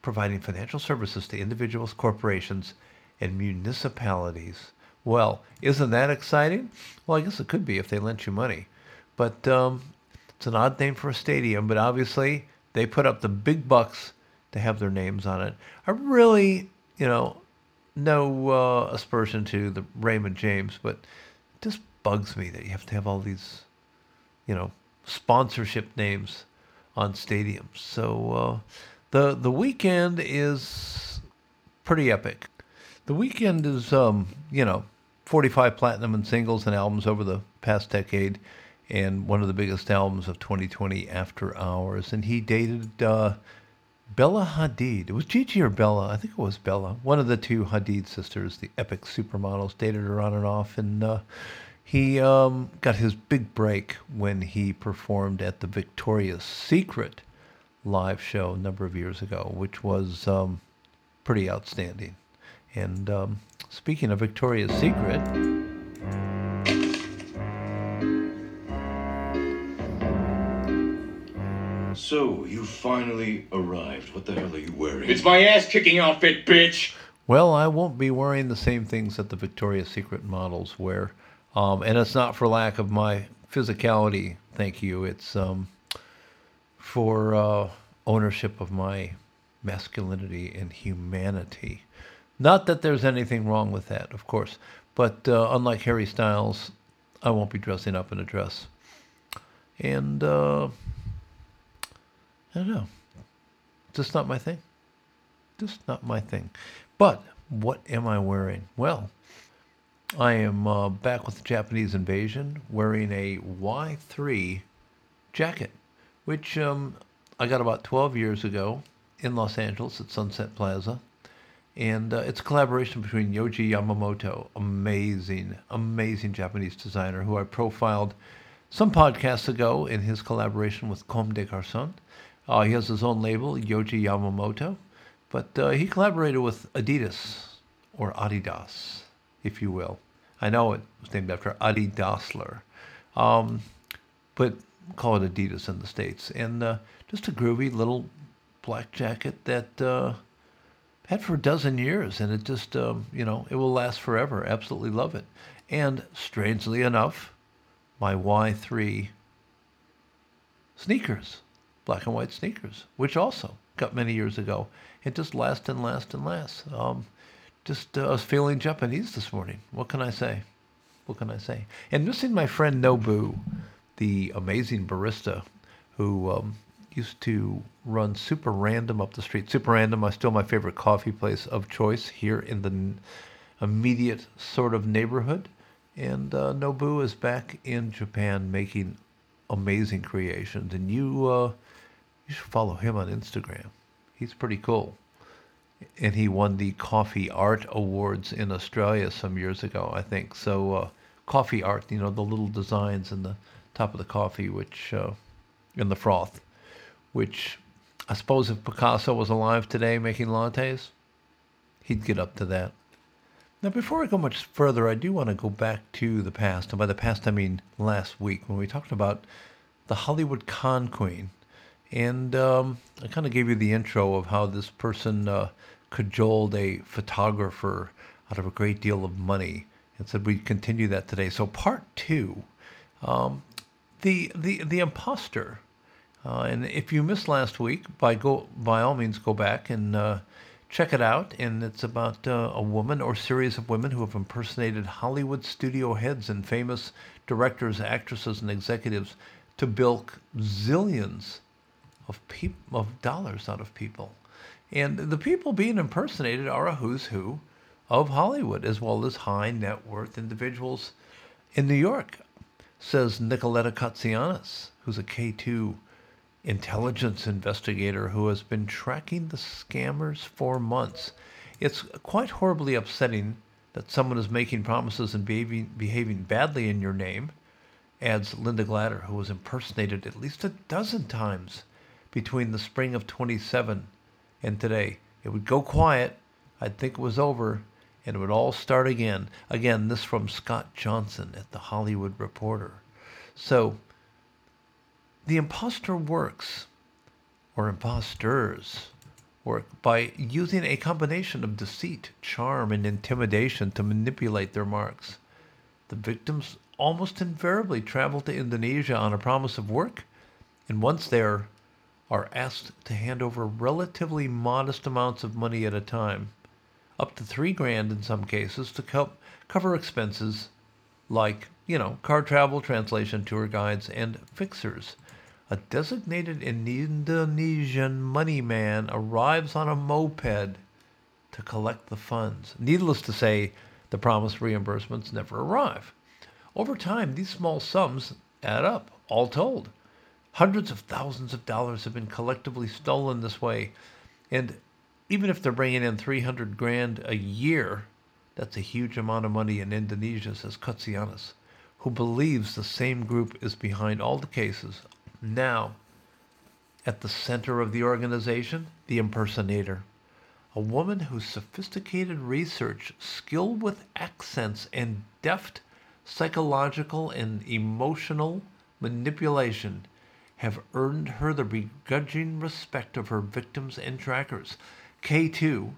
providing financial services to individuals, corporations, and municipalities. Well, isn't that exciting? Well, I guess it could be if they lent you money. But it's an odd name for a stadium, but obviously they put up the big bucks to have their names on it. I really... no aspersion to the Raymond James, but it just bugs me that you have to have all these, you know, sponsorship names on stadiums. So the weekend is pretty epic. The weekend is, 45 platinum and singles and albums over the past decade, and one of the biggest albums of 2020, After Hours. And he dated Bella Hadid. It was Gigi or Bella. I think it was Bella. One of the two Hadid sisters, the epic supermodels, dated her on and off. And he got his big break when he performed at the Victoria's Secret live show a number of years ago, which was pretty outstanding. And speaking of Victoria's Secret, so, you finally arrived. What the hell are you wearing? It's my ass-kicking outfit, bitch! Well, I won't be wearing the same things that the Victoria's Secret models wear. And it's not for lack of my physicality, thank you. It's for ownership of my masculinity and humanity. Not that there's anything wrong with that, of course. But unlike Harry Styles, I won't be dressing up in a dress. And, I don't know. Just not my thing. Just not my thing. But what am I wearing? Well, I am back with the Japanese invasion, wearing a Y3 jacket, which I got about 12 years ago in Los Angeles at Sunset Plaza. And it's a collaboration between Yoji Yamamoto, amazing Japanese designer, who I profiled some podcasts ago in his collaboration with Comme des Garçons. He has his own label, Yoji Yamamoto, but he collaborated with Adidas, or Adidas, if you will. I know it was named after Adi Dassler, but call it Adidas in the States. And just a groovy little black jacket that... had for a dozen years, and it just, it will last forever. Absolutely love it. And strangely enough, my Y3 sneakers, black and white sneakers, which also got many years ago. It just lasts and lasts and lasts. I was feeling Japanese this morning. What can I say? And missing my friend Nobu, the amazing barista who... used to run Super Random up the street. Super Random is still my favorite coffee place of choice here in the immediate sort of neighborhood. And Nobu is back in Japan making amazing creations. And you should follow him on Instagram. He's pretty cool. And he won the Coffee Art Awards in Australia some years ago, I think. So coffee art, the little designs in the top of the coffee, which in the froth. Which I suppose if Picasso was alive today making lattes, he'd get up to that. Now, before I go much further, I do want to go back to the past. And by the past, I mean last week when we talked about the Hollywood con queen. And I kind of gave you the intro of how this person cajoled a photographer out of a great deal of money and said we'd continue that today. So part two, the imposter. And if you missed last week, by all means, go back and check it out. And it's about a woman or series of women who have impersonated Hollywood studio heads and famous directors, actresses, and executives to bilk zillions of dollars out of people. And the people being impersonated are a who's who of Hollywood, as well as high net worth individuals in New York, says Nicoletta Katsianis, who's a K2 intelligence investigator who has been tracking the scammers for months. It's quite horribly upsetting that someone is making promises and behaving badly in your name, adds Linda Glatter, who was impersonated at least a dozen times between the spring of 27 and today. It would go quiet, I'd think it was over, and it would all start again. Again, this from Scott Johnson at The Hollywood Reporter. So, the imposter works, or imposters work, by using a combination of deceit, charm, and intimidation to manipulate their marks. The victims almost invariably travel to Indonesia on a promise of work, and once there, are asked to hand over relatively modest amounts of money at a time, up to $3,000 in some cases to cover expenses like, car travel, translation, tour guides, and fixers. A designated Indonesian money man arrives on a moped to collect the funds. Needless to say, the promised reimbursements never arrive. Over time, these small sums add up, all told. Hundreds of thousands of dollars have been collectively stolen this way. And even if they're bringing in $300,000 a year, that's a huge amount of money in Indonesia, says Kotsianis, who believes the same group is behind all the cases. Now, at the center of the organization, the impersonator, a woman whose sophisticated research, skill with accents, and deft psychological and emotional manipulation have earned her the begrudging respect of her victims and trackers. K2,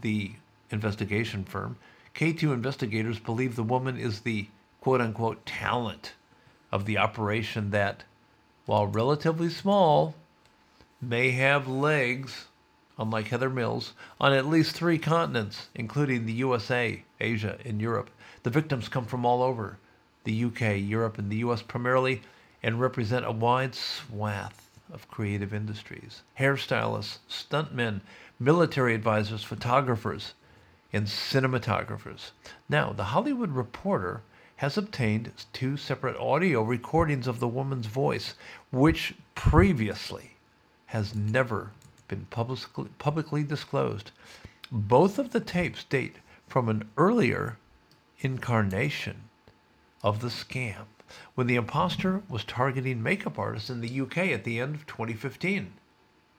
the investigation firm, K2 investigators believe the woman is the quote-unquote talent of the operation that, while relatively small, may have legs, unlike Heather Mills, on at least 3 continents, including the USA, Asia, and Europe. The victims come from all over the UK, Europe, and the US primarily, and represent a wide swath of creative industries. Hairstylists, stuntmen, military advisors, photographers, and cinematographers. Now, The Hollywood Reporter has obtained 2 separate audio recordings of the woman's voice, which previously has never been publicly disclosed. Both of the tapes date from an earlier incarnation of the scam, when the imposter was targeting makeup artists in the UK at the end of 2015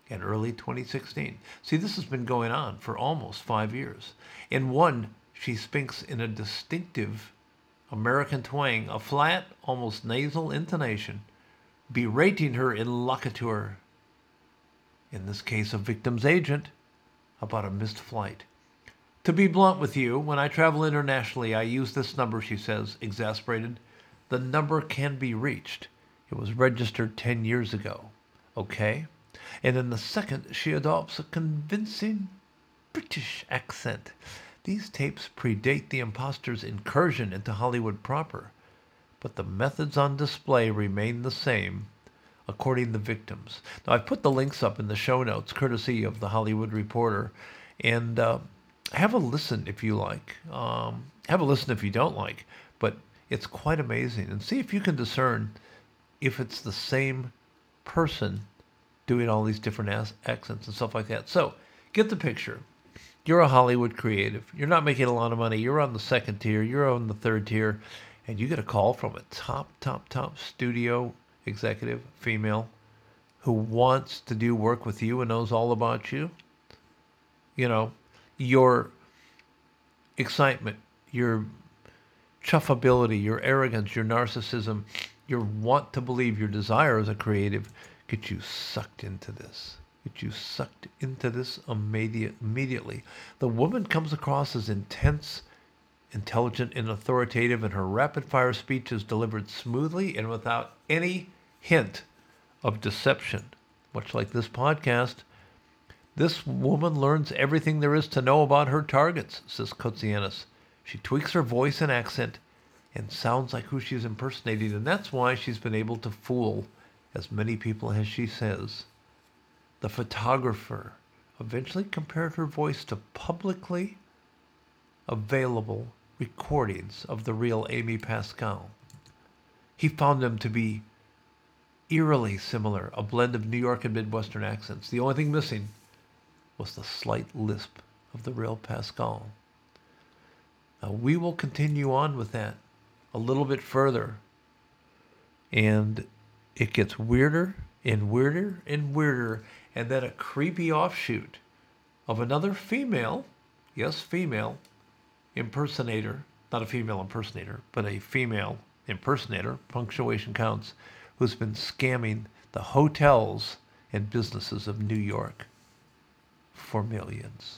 and early 2016. See, this has been going on for almost 5 years. In one, she speaks in a distinctive American twang, a flat, almost nasal intonation, berating her interlocutor, in this case a victim's agent, about a missed flight. To be blunt with you, when I travel internationally, I use this number, she says, exasperated. The number can be reached. It was registered 10 years ago. Okay? And in the second, she adopts a convincing British accent. These tapes predate the imposter's incursion into Hollywood proper, but the methods on display remain the same, according to the victims. Now, I've put the links up in the show notes, courtesy of the Hollywood Reporter, and have a listen if you like. Have a listen if you don't like, but it's quite amazing. And see if you can discern if it's the same person doing all these different accents and stuff like that. So, get the picture. You're a Hollywood creative. You're not making a lot of money. You're on the second tier. You're on the third tier. And you get a call from a top studio executive, female, who wants to do work with you and knows all about you. Your excitement, your chuffability, your arrogance, your narcissism, your want to believe, your desire as a creative, get you sucked into this. Immediately. The woman comes across as intense, intelligent, and authoritative, and her rapid-fire speech is delivered smoothly and without any hint of deception. Much like this podcast, this woman learns everything there is to know about her targets, says Kotsianis. She tweaks her voice and accent and sounds like who she's impersonating, and that's why she's been able to fool as many people as she says. The photographer eventually compared her voice to publicly available recordings of the real Amy Pascal. He found them to be eerily similar, a blend of New York and Midwestern accents. The only thing missing was the slight lisp of the real Pascal. Now, we will continue on with that a little bit further. And it gets weirder and weirder and weirder, and then a creepy offshoot of another female, yes, female impersonator, not a female impersonator, but a female impersonator, punctuation counts, who's been scamming the hotels and businesses of New York for millions.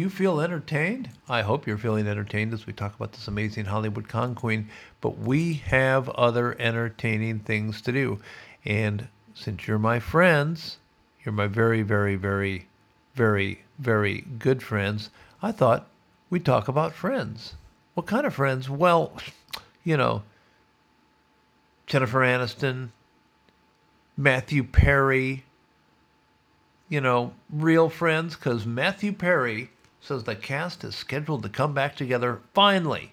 you feel entertained, I hope you're feeling entertained as we talk about this amazing Hollywood con queen, but we have other entertaining things to do. And since you're my friends, you're my very, very, very, very, very good friends, I thought we'd talk about Friends. What kind of friends? Well, you know, Jennifer Aniston, Matthew Perry, you know, real friends, because Matthew Perry says the cast is scheduled to come back together finally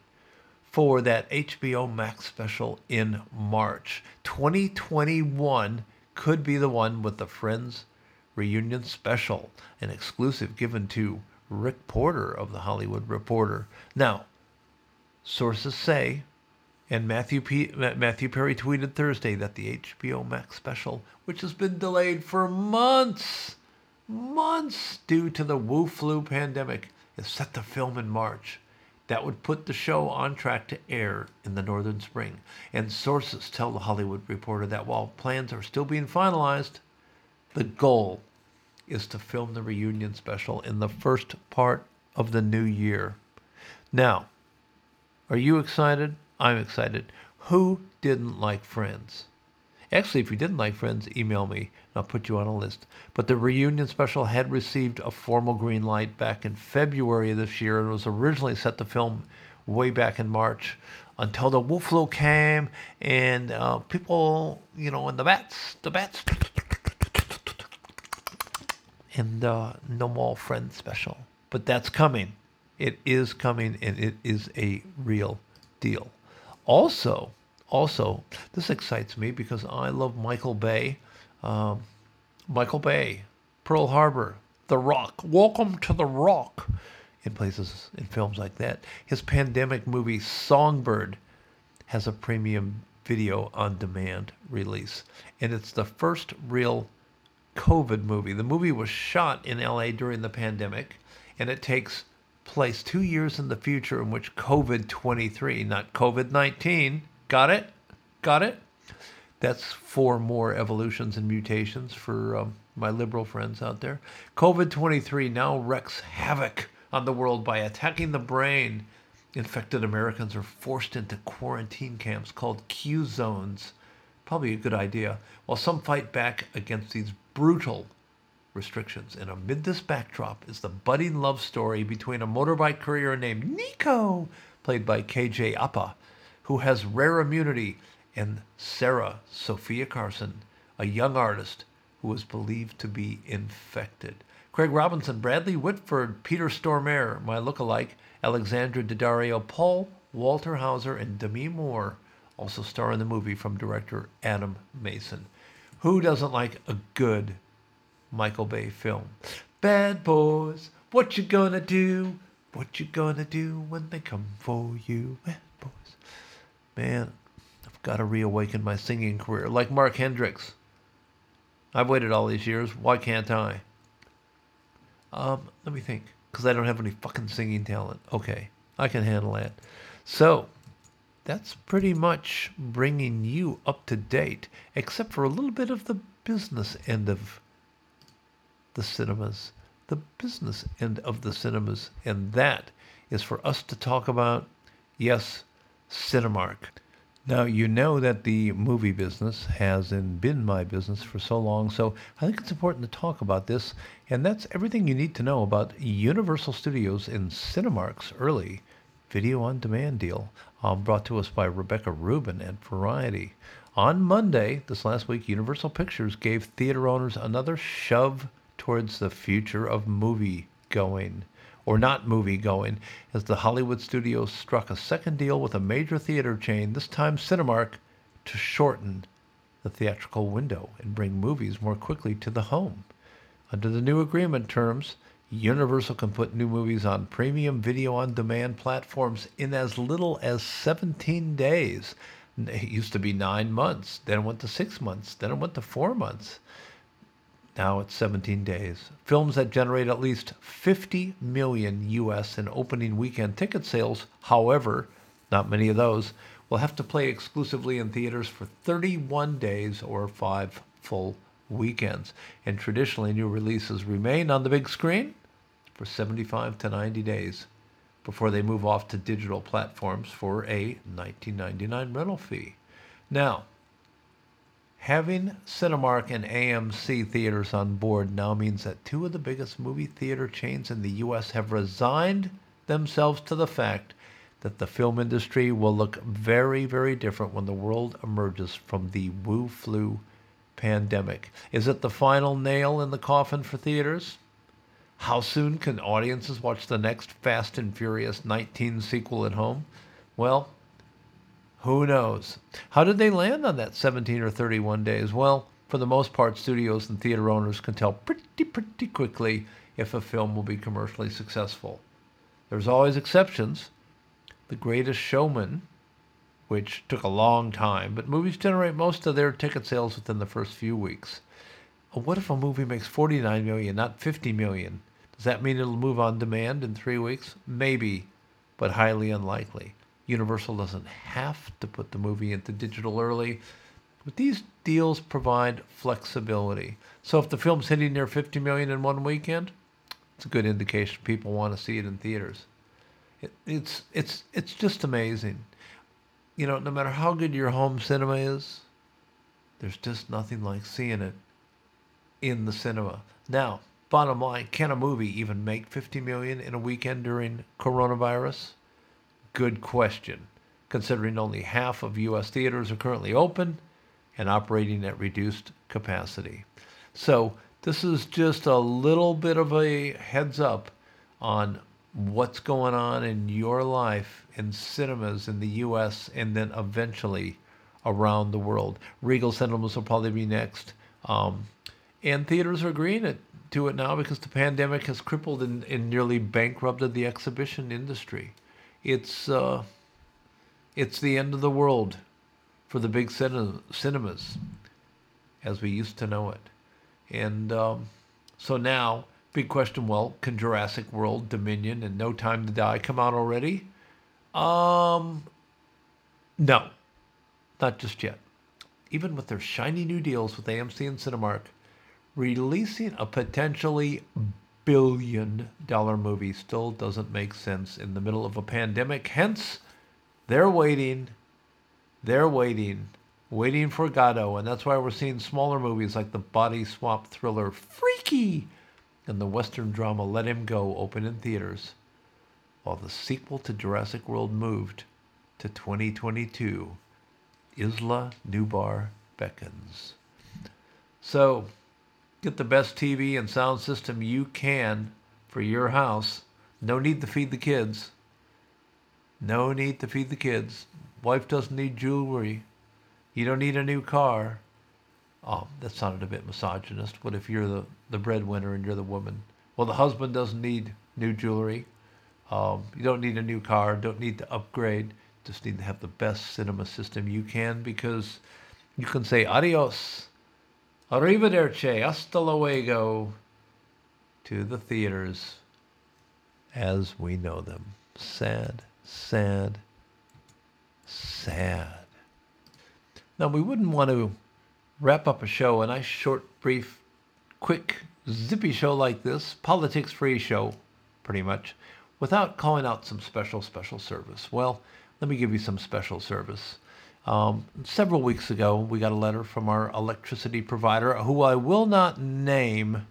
for that HBO Max special in March. 2021 could be the one with the Friends reunion special, an exclusive given to Rick Porter of The Hollywood Reporter. Now, sources say, and Matthew Perry tweeted Thursday, that the HBO Max special, which has been delayed for months due to the Wu flu pandemic, is set to film in March. That would put the show on track to air in the northern spring. And sources tell The Hollywood Reporter that while plans are still being finalized, the goal is to film the reunion special in the first part of the new year. Now, are you excited? I'm excited. Who didn't like Friends? Actually, if you didn't like Friends, email me, and I'll put you on a list. But the reunion special had received a formal green light back in February of this year and was originally set to film way back in March until the Wu flu came and people, you know, and the bats, and no more Friends special. But that's coming. It is coming, and it is a real deal. Also, this excites me because I love Michael Bay. Pearl Harbor, The Rock, Welcome to The Rock, in places, in films like that. His pandemic movie Songbird has a premium video on demand release. And it's the first real COVID movie. The movie was shot in LA during the pandemic, and it takes place 2 years in the future in which COVID-23, not COVID-19, Got it? That's 4 more evolutions and mutations for my liberal friends out there. COVID-23 now wreaks havoc on the world by attacking the brain. Infected Americans are forced into quarantine camps called Q zones. Probably a good idea. While some fight back against these brutal restrictions. And amid this backdrop is the budding love story between a motorbike courier named Nico, played by KJ Apa, who has rare immunity, and Sarah Sophia Carson, a young artist who is believed to be infected. Craig Robinson, Bradley Whitford, Peter Stormare, my look-alike, Alexandra Daddario, Paul Walter Hauser, and Demi Moore also star in the movie from director Adam Mason. Who doesn't like a good Michael Bay film? Bad boys, what you gonna do? What you gonna do when they come for you? Bad boys. Man, I've got to reawaken my singing career. Like Mark Hendricks. I've waited all these years. Why can't I? Let me think. Because I don't have any fucking singing talent. Okay, I can handle that. So, that's pretty much bringing you up to date. Except for a little bit of the business end of the cinemas. And that is for us to talk about, yes, Cinemark. Now, you know that the movie business has been my business for so long, so I think it's important to talk about this, and that's everything you need to know about Universal Studios and Cinemark's early video-on-demand deal, brought to us by Rebecca Rubin at Variety. On Monday, this last week, Universal Pictures gave theater owners another shove towards the future of movie-going. Or not movie-going, as the Hollywood studios struck a second deal with a major theater chain, this time Cinemark, to shorten the theatrical window and bring movies more quickly to the home. Under the new agreement terms, Universal can put new movies on premium video-on-demand platforms in as little as 17 days. It used to be 9 months, then it went to 6 months, then it went to 4 months. Now it's 17 days. Films that generate at least $50 million U.S. in opening weekend ticket sales, however, not many of those, will have to play exclusively in theaters for 31 days or 5 full weekends. And traditionally, new releases remain on the big screen for 75 to 90 days before they move off to digital platforms for a $19.99 rental fee. Now, having Cinemark and AMC theaters on board now means that two of the biggest movie theater chains in the U.S. have resigned themselves to the fact that the film industry will look very, very different when the world emerges from the Wu flu pandemic. Is it the final nail in the coffin for theaters? How soon can audiences watch the next Fast and Furious 19 sequel at home? Well, who knows? How did they land on that 17 or 31 days? Well, for the most part, studios and theater owners can tell pretty quickly if a film will be commercially successful. There's always exceptions. The Greatest Showman, which took a long time, but movies generate most of their ticket sales within the first few weeks. What if a movie makes $49 million, not $50 million? Does that mean it'll move on demand in 3 weeks? Maybe, but highly unlikely. Universal doesn't have to put the movie into digital early, but these deals provide flexibility. So if the film's hitting near $50 million in one weekend, it's a good indication people want to see it in theaters. It's just amazing. You know, no matter how good your home cinema is, there's just nothing like seeing it in the cinema. Now, bottom line, can a movie even make $50 million in a weekend during coronavirus? Good question, considering only half of U.S. theaters are currently open and operating at reduced capacity. So this is just a little bit of a heads up on what's going on in your life in cinemas in the U.S. and then eventually around the world. Regal Cinemas will probably be next. And theaters are agreeing to it now because the pandemic has crippled and nearly bankrupted the exhibition industry. It's the end of the world for the big cinemas as we used to know it. And so now, big question, well, can Jurassic World, Dominion, and No Time to Die come out already? No, not just yet. Even with their shiny new deals with AMC and Cinemark, releasing a potentially billion-dollar movie still doesn't make sense in the middle of a pandemic. Hence, they're waiting for Godot. And that's why we're seeing smaller movies like the body swap thriller Freaky and the Western drama Let Him Go open in theaters, while the sequel to Jurassic World moved to 2022, Isla Nublar Beckons. So get the best TV and sound system you can for your house. No need to feed the kids. Wife doesn't need jewelry. You don't need a new car. Oh, that sounded a bit misogynist. What if you're the breadwinner and you're the woman? Well, the husband doesn't need new jewelry. You don't need a new car. Don't need to upgrade. Just need to have the best cinema system you can, because you can say adios, arrivederci, hasta luego to the theaters as we know them. Sad, sad, sad. Now, we wouldn't want to wrap up a show, a nice, short, brief, quick, zippy show like this, politics-free show, pretty much, without calling out some special service. Well, let me give you some special service. Several weeks ago, we got a letter from our electricity provider, who I will not name,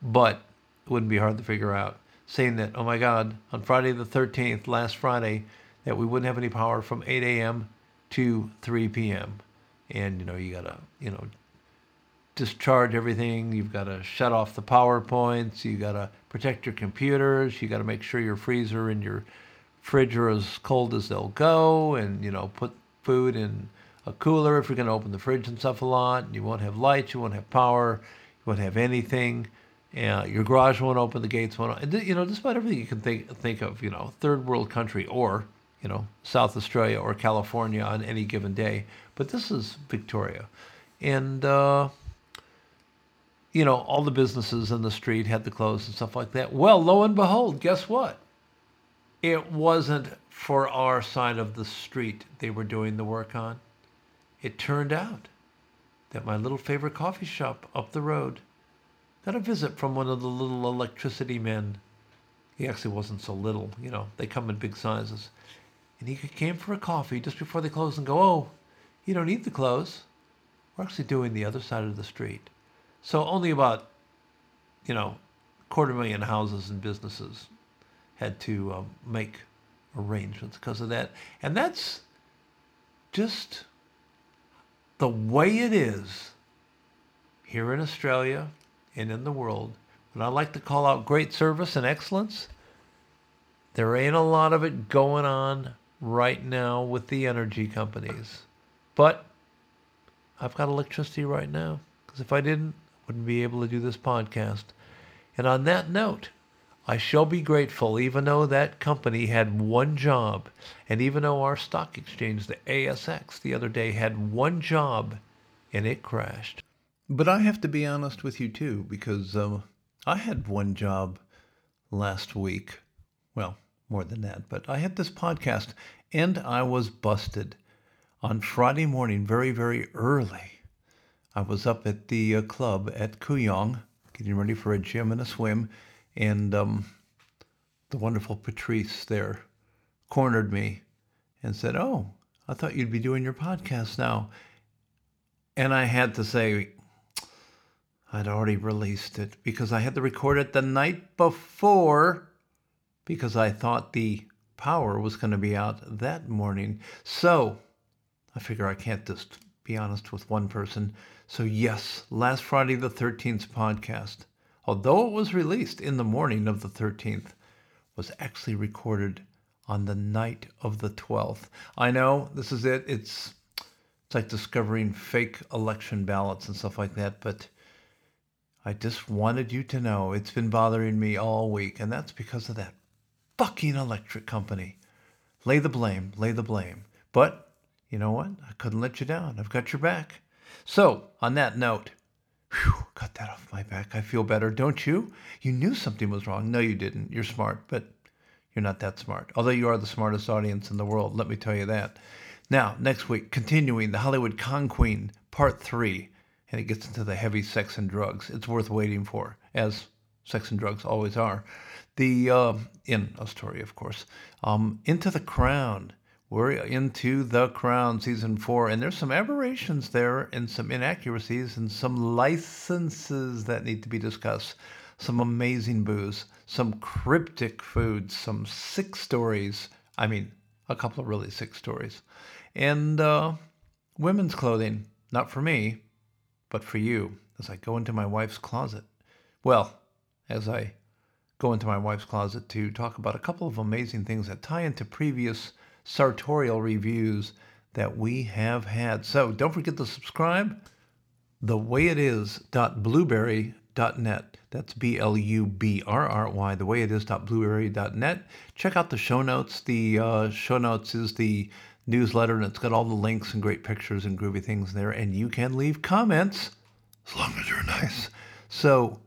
but it wouldn't be hard to figure out, saying that, oh my God, on Friday the 13th, last Friday, that we wouldn't have any power from 8 a.m. to 3 p.m., and, you know, you got to, discharge everything. You've got to shut off the PowerPoints. You got to protect your computers. You got to make sure your freezer and your fridge are as cold as they'll go. And, put food in a cooler if you're going to open the fridge and stuff a lot. You won't have lights. You won't have power. You won't have anything. Your garage won't open. The gates won't open. Just about everything you can think of, third world country or South Australia or California on any given day. But this is Victoria. And, all the businesses in the street had to close and stuff like that. Well, lo and behold, guess what? It wasn't for our side of the street they were doing the work on. It turned out that my little favorite coffee shop up the road Then a visit from one of the little electricity men. He actually wasn't so little, you know. They come in big sizes. And he came for a coffee just before they close and go, oh, you don't need the clothes. We're actually doing the other side of the street. So only about, you know, 250,000 houses and businesses had to make arrangements because of that. And that's just the way it is here in Australia and in the world. When I like to call out great service and excellence, there ain't a lot of it going on right now with the energy companies. But I've got electricity right now, because if I didn't, I wouldn't be able to do this podcast. And on that note, I shall be grateful, even though that company had one job, and even though our stock exchange, the ASX, the other day had one job, and it crashed. But I have to be honest with you, too, because I had one job last week. Well, more than that, but I had this podcast, and I was busted. On Friday morning, very, very early, I was up at the club at Kooyong, getting ready for a gym and a swim, and the wonderful Patrice there cornered me and said, oh, I thought you'd be doing your podcast now. And I had to say, I'd already released it because I had to record it the night before because I thought the power was going to be out that morning. So I figure I can't just be honest with one person. So yes, last Friday the 13th podcast, although it was released in the morning of the 13th, was actually recorded on the night of the 12th. I know, this is it. It's like discovering fake election ballots and stuff like that, but I just wanted you to know it's been bothering me all week, and that's because of that fucking electric company. Lay the blame, lay the blame. But you know what? I couldn't let you down. I've got your back. So, on that note, whew, got that off my back. I feel better, don't you? You knew something was wrong. No, you didn't. You're smart, but you're not that smart. Although you are the smartest audience in the world, let me tell you that. Now, next week, continuing The Hollywood Con Queen, Part 3, and it gets into the heavy sex and drugs. It's worth waiting for, as sex and drugs always are. In Astoria, of course. Into the Crown. We're into The Crown, Season 4, and there's some aberrations there and some inaccuracies and some licenses that need to be discussed, some amazing booze, some cryptic foods, some sick stories, I mean, a couple of really sick stories, and women's clothing, not for me, but for you, as I go into my wife's closet. Well, as I go into my wife's closet to talk about a couple of amazing things that tie into previous sartorial reviews that we have had. So don't forget to subscribe, thewayit.blueberry.net. That's BLUBRRY, thewayit.blueberry.net. Check out the show notes. The show notes is the newsletter, and it's got all the links and great pictures and groovy things there, and you can leave comments as long as you're nice. So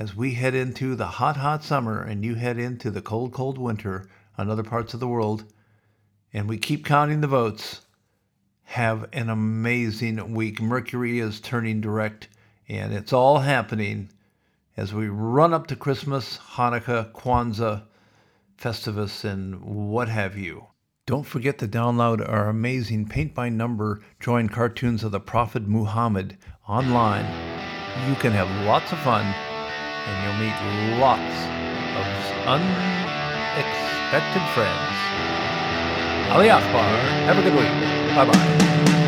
as we head into the hot, hot summer, and you head into the cold, cold winter on other parts of the world, and we keep counting the votes. Have an amazing week. Mercury is turning direct, and it's all happening as we run up to Christmas, Hanukkah, Kwanzaa, Festivus, and what have you. Don't forget to download our amazing paint-by-number drawing cartoons of the Prophet Muhammad online. You can have lots of fun, and you'll meet lots of unexpected friends. Ali Akbar, have a good week. Bye-bye.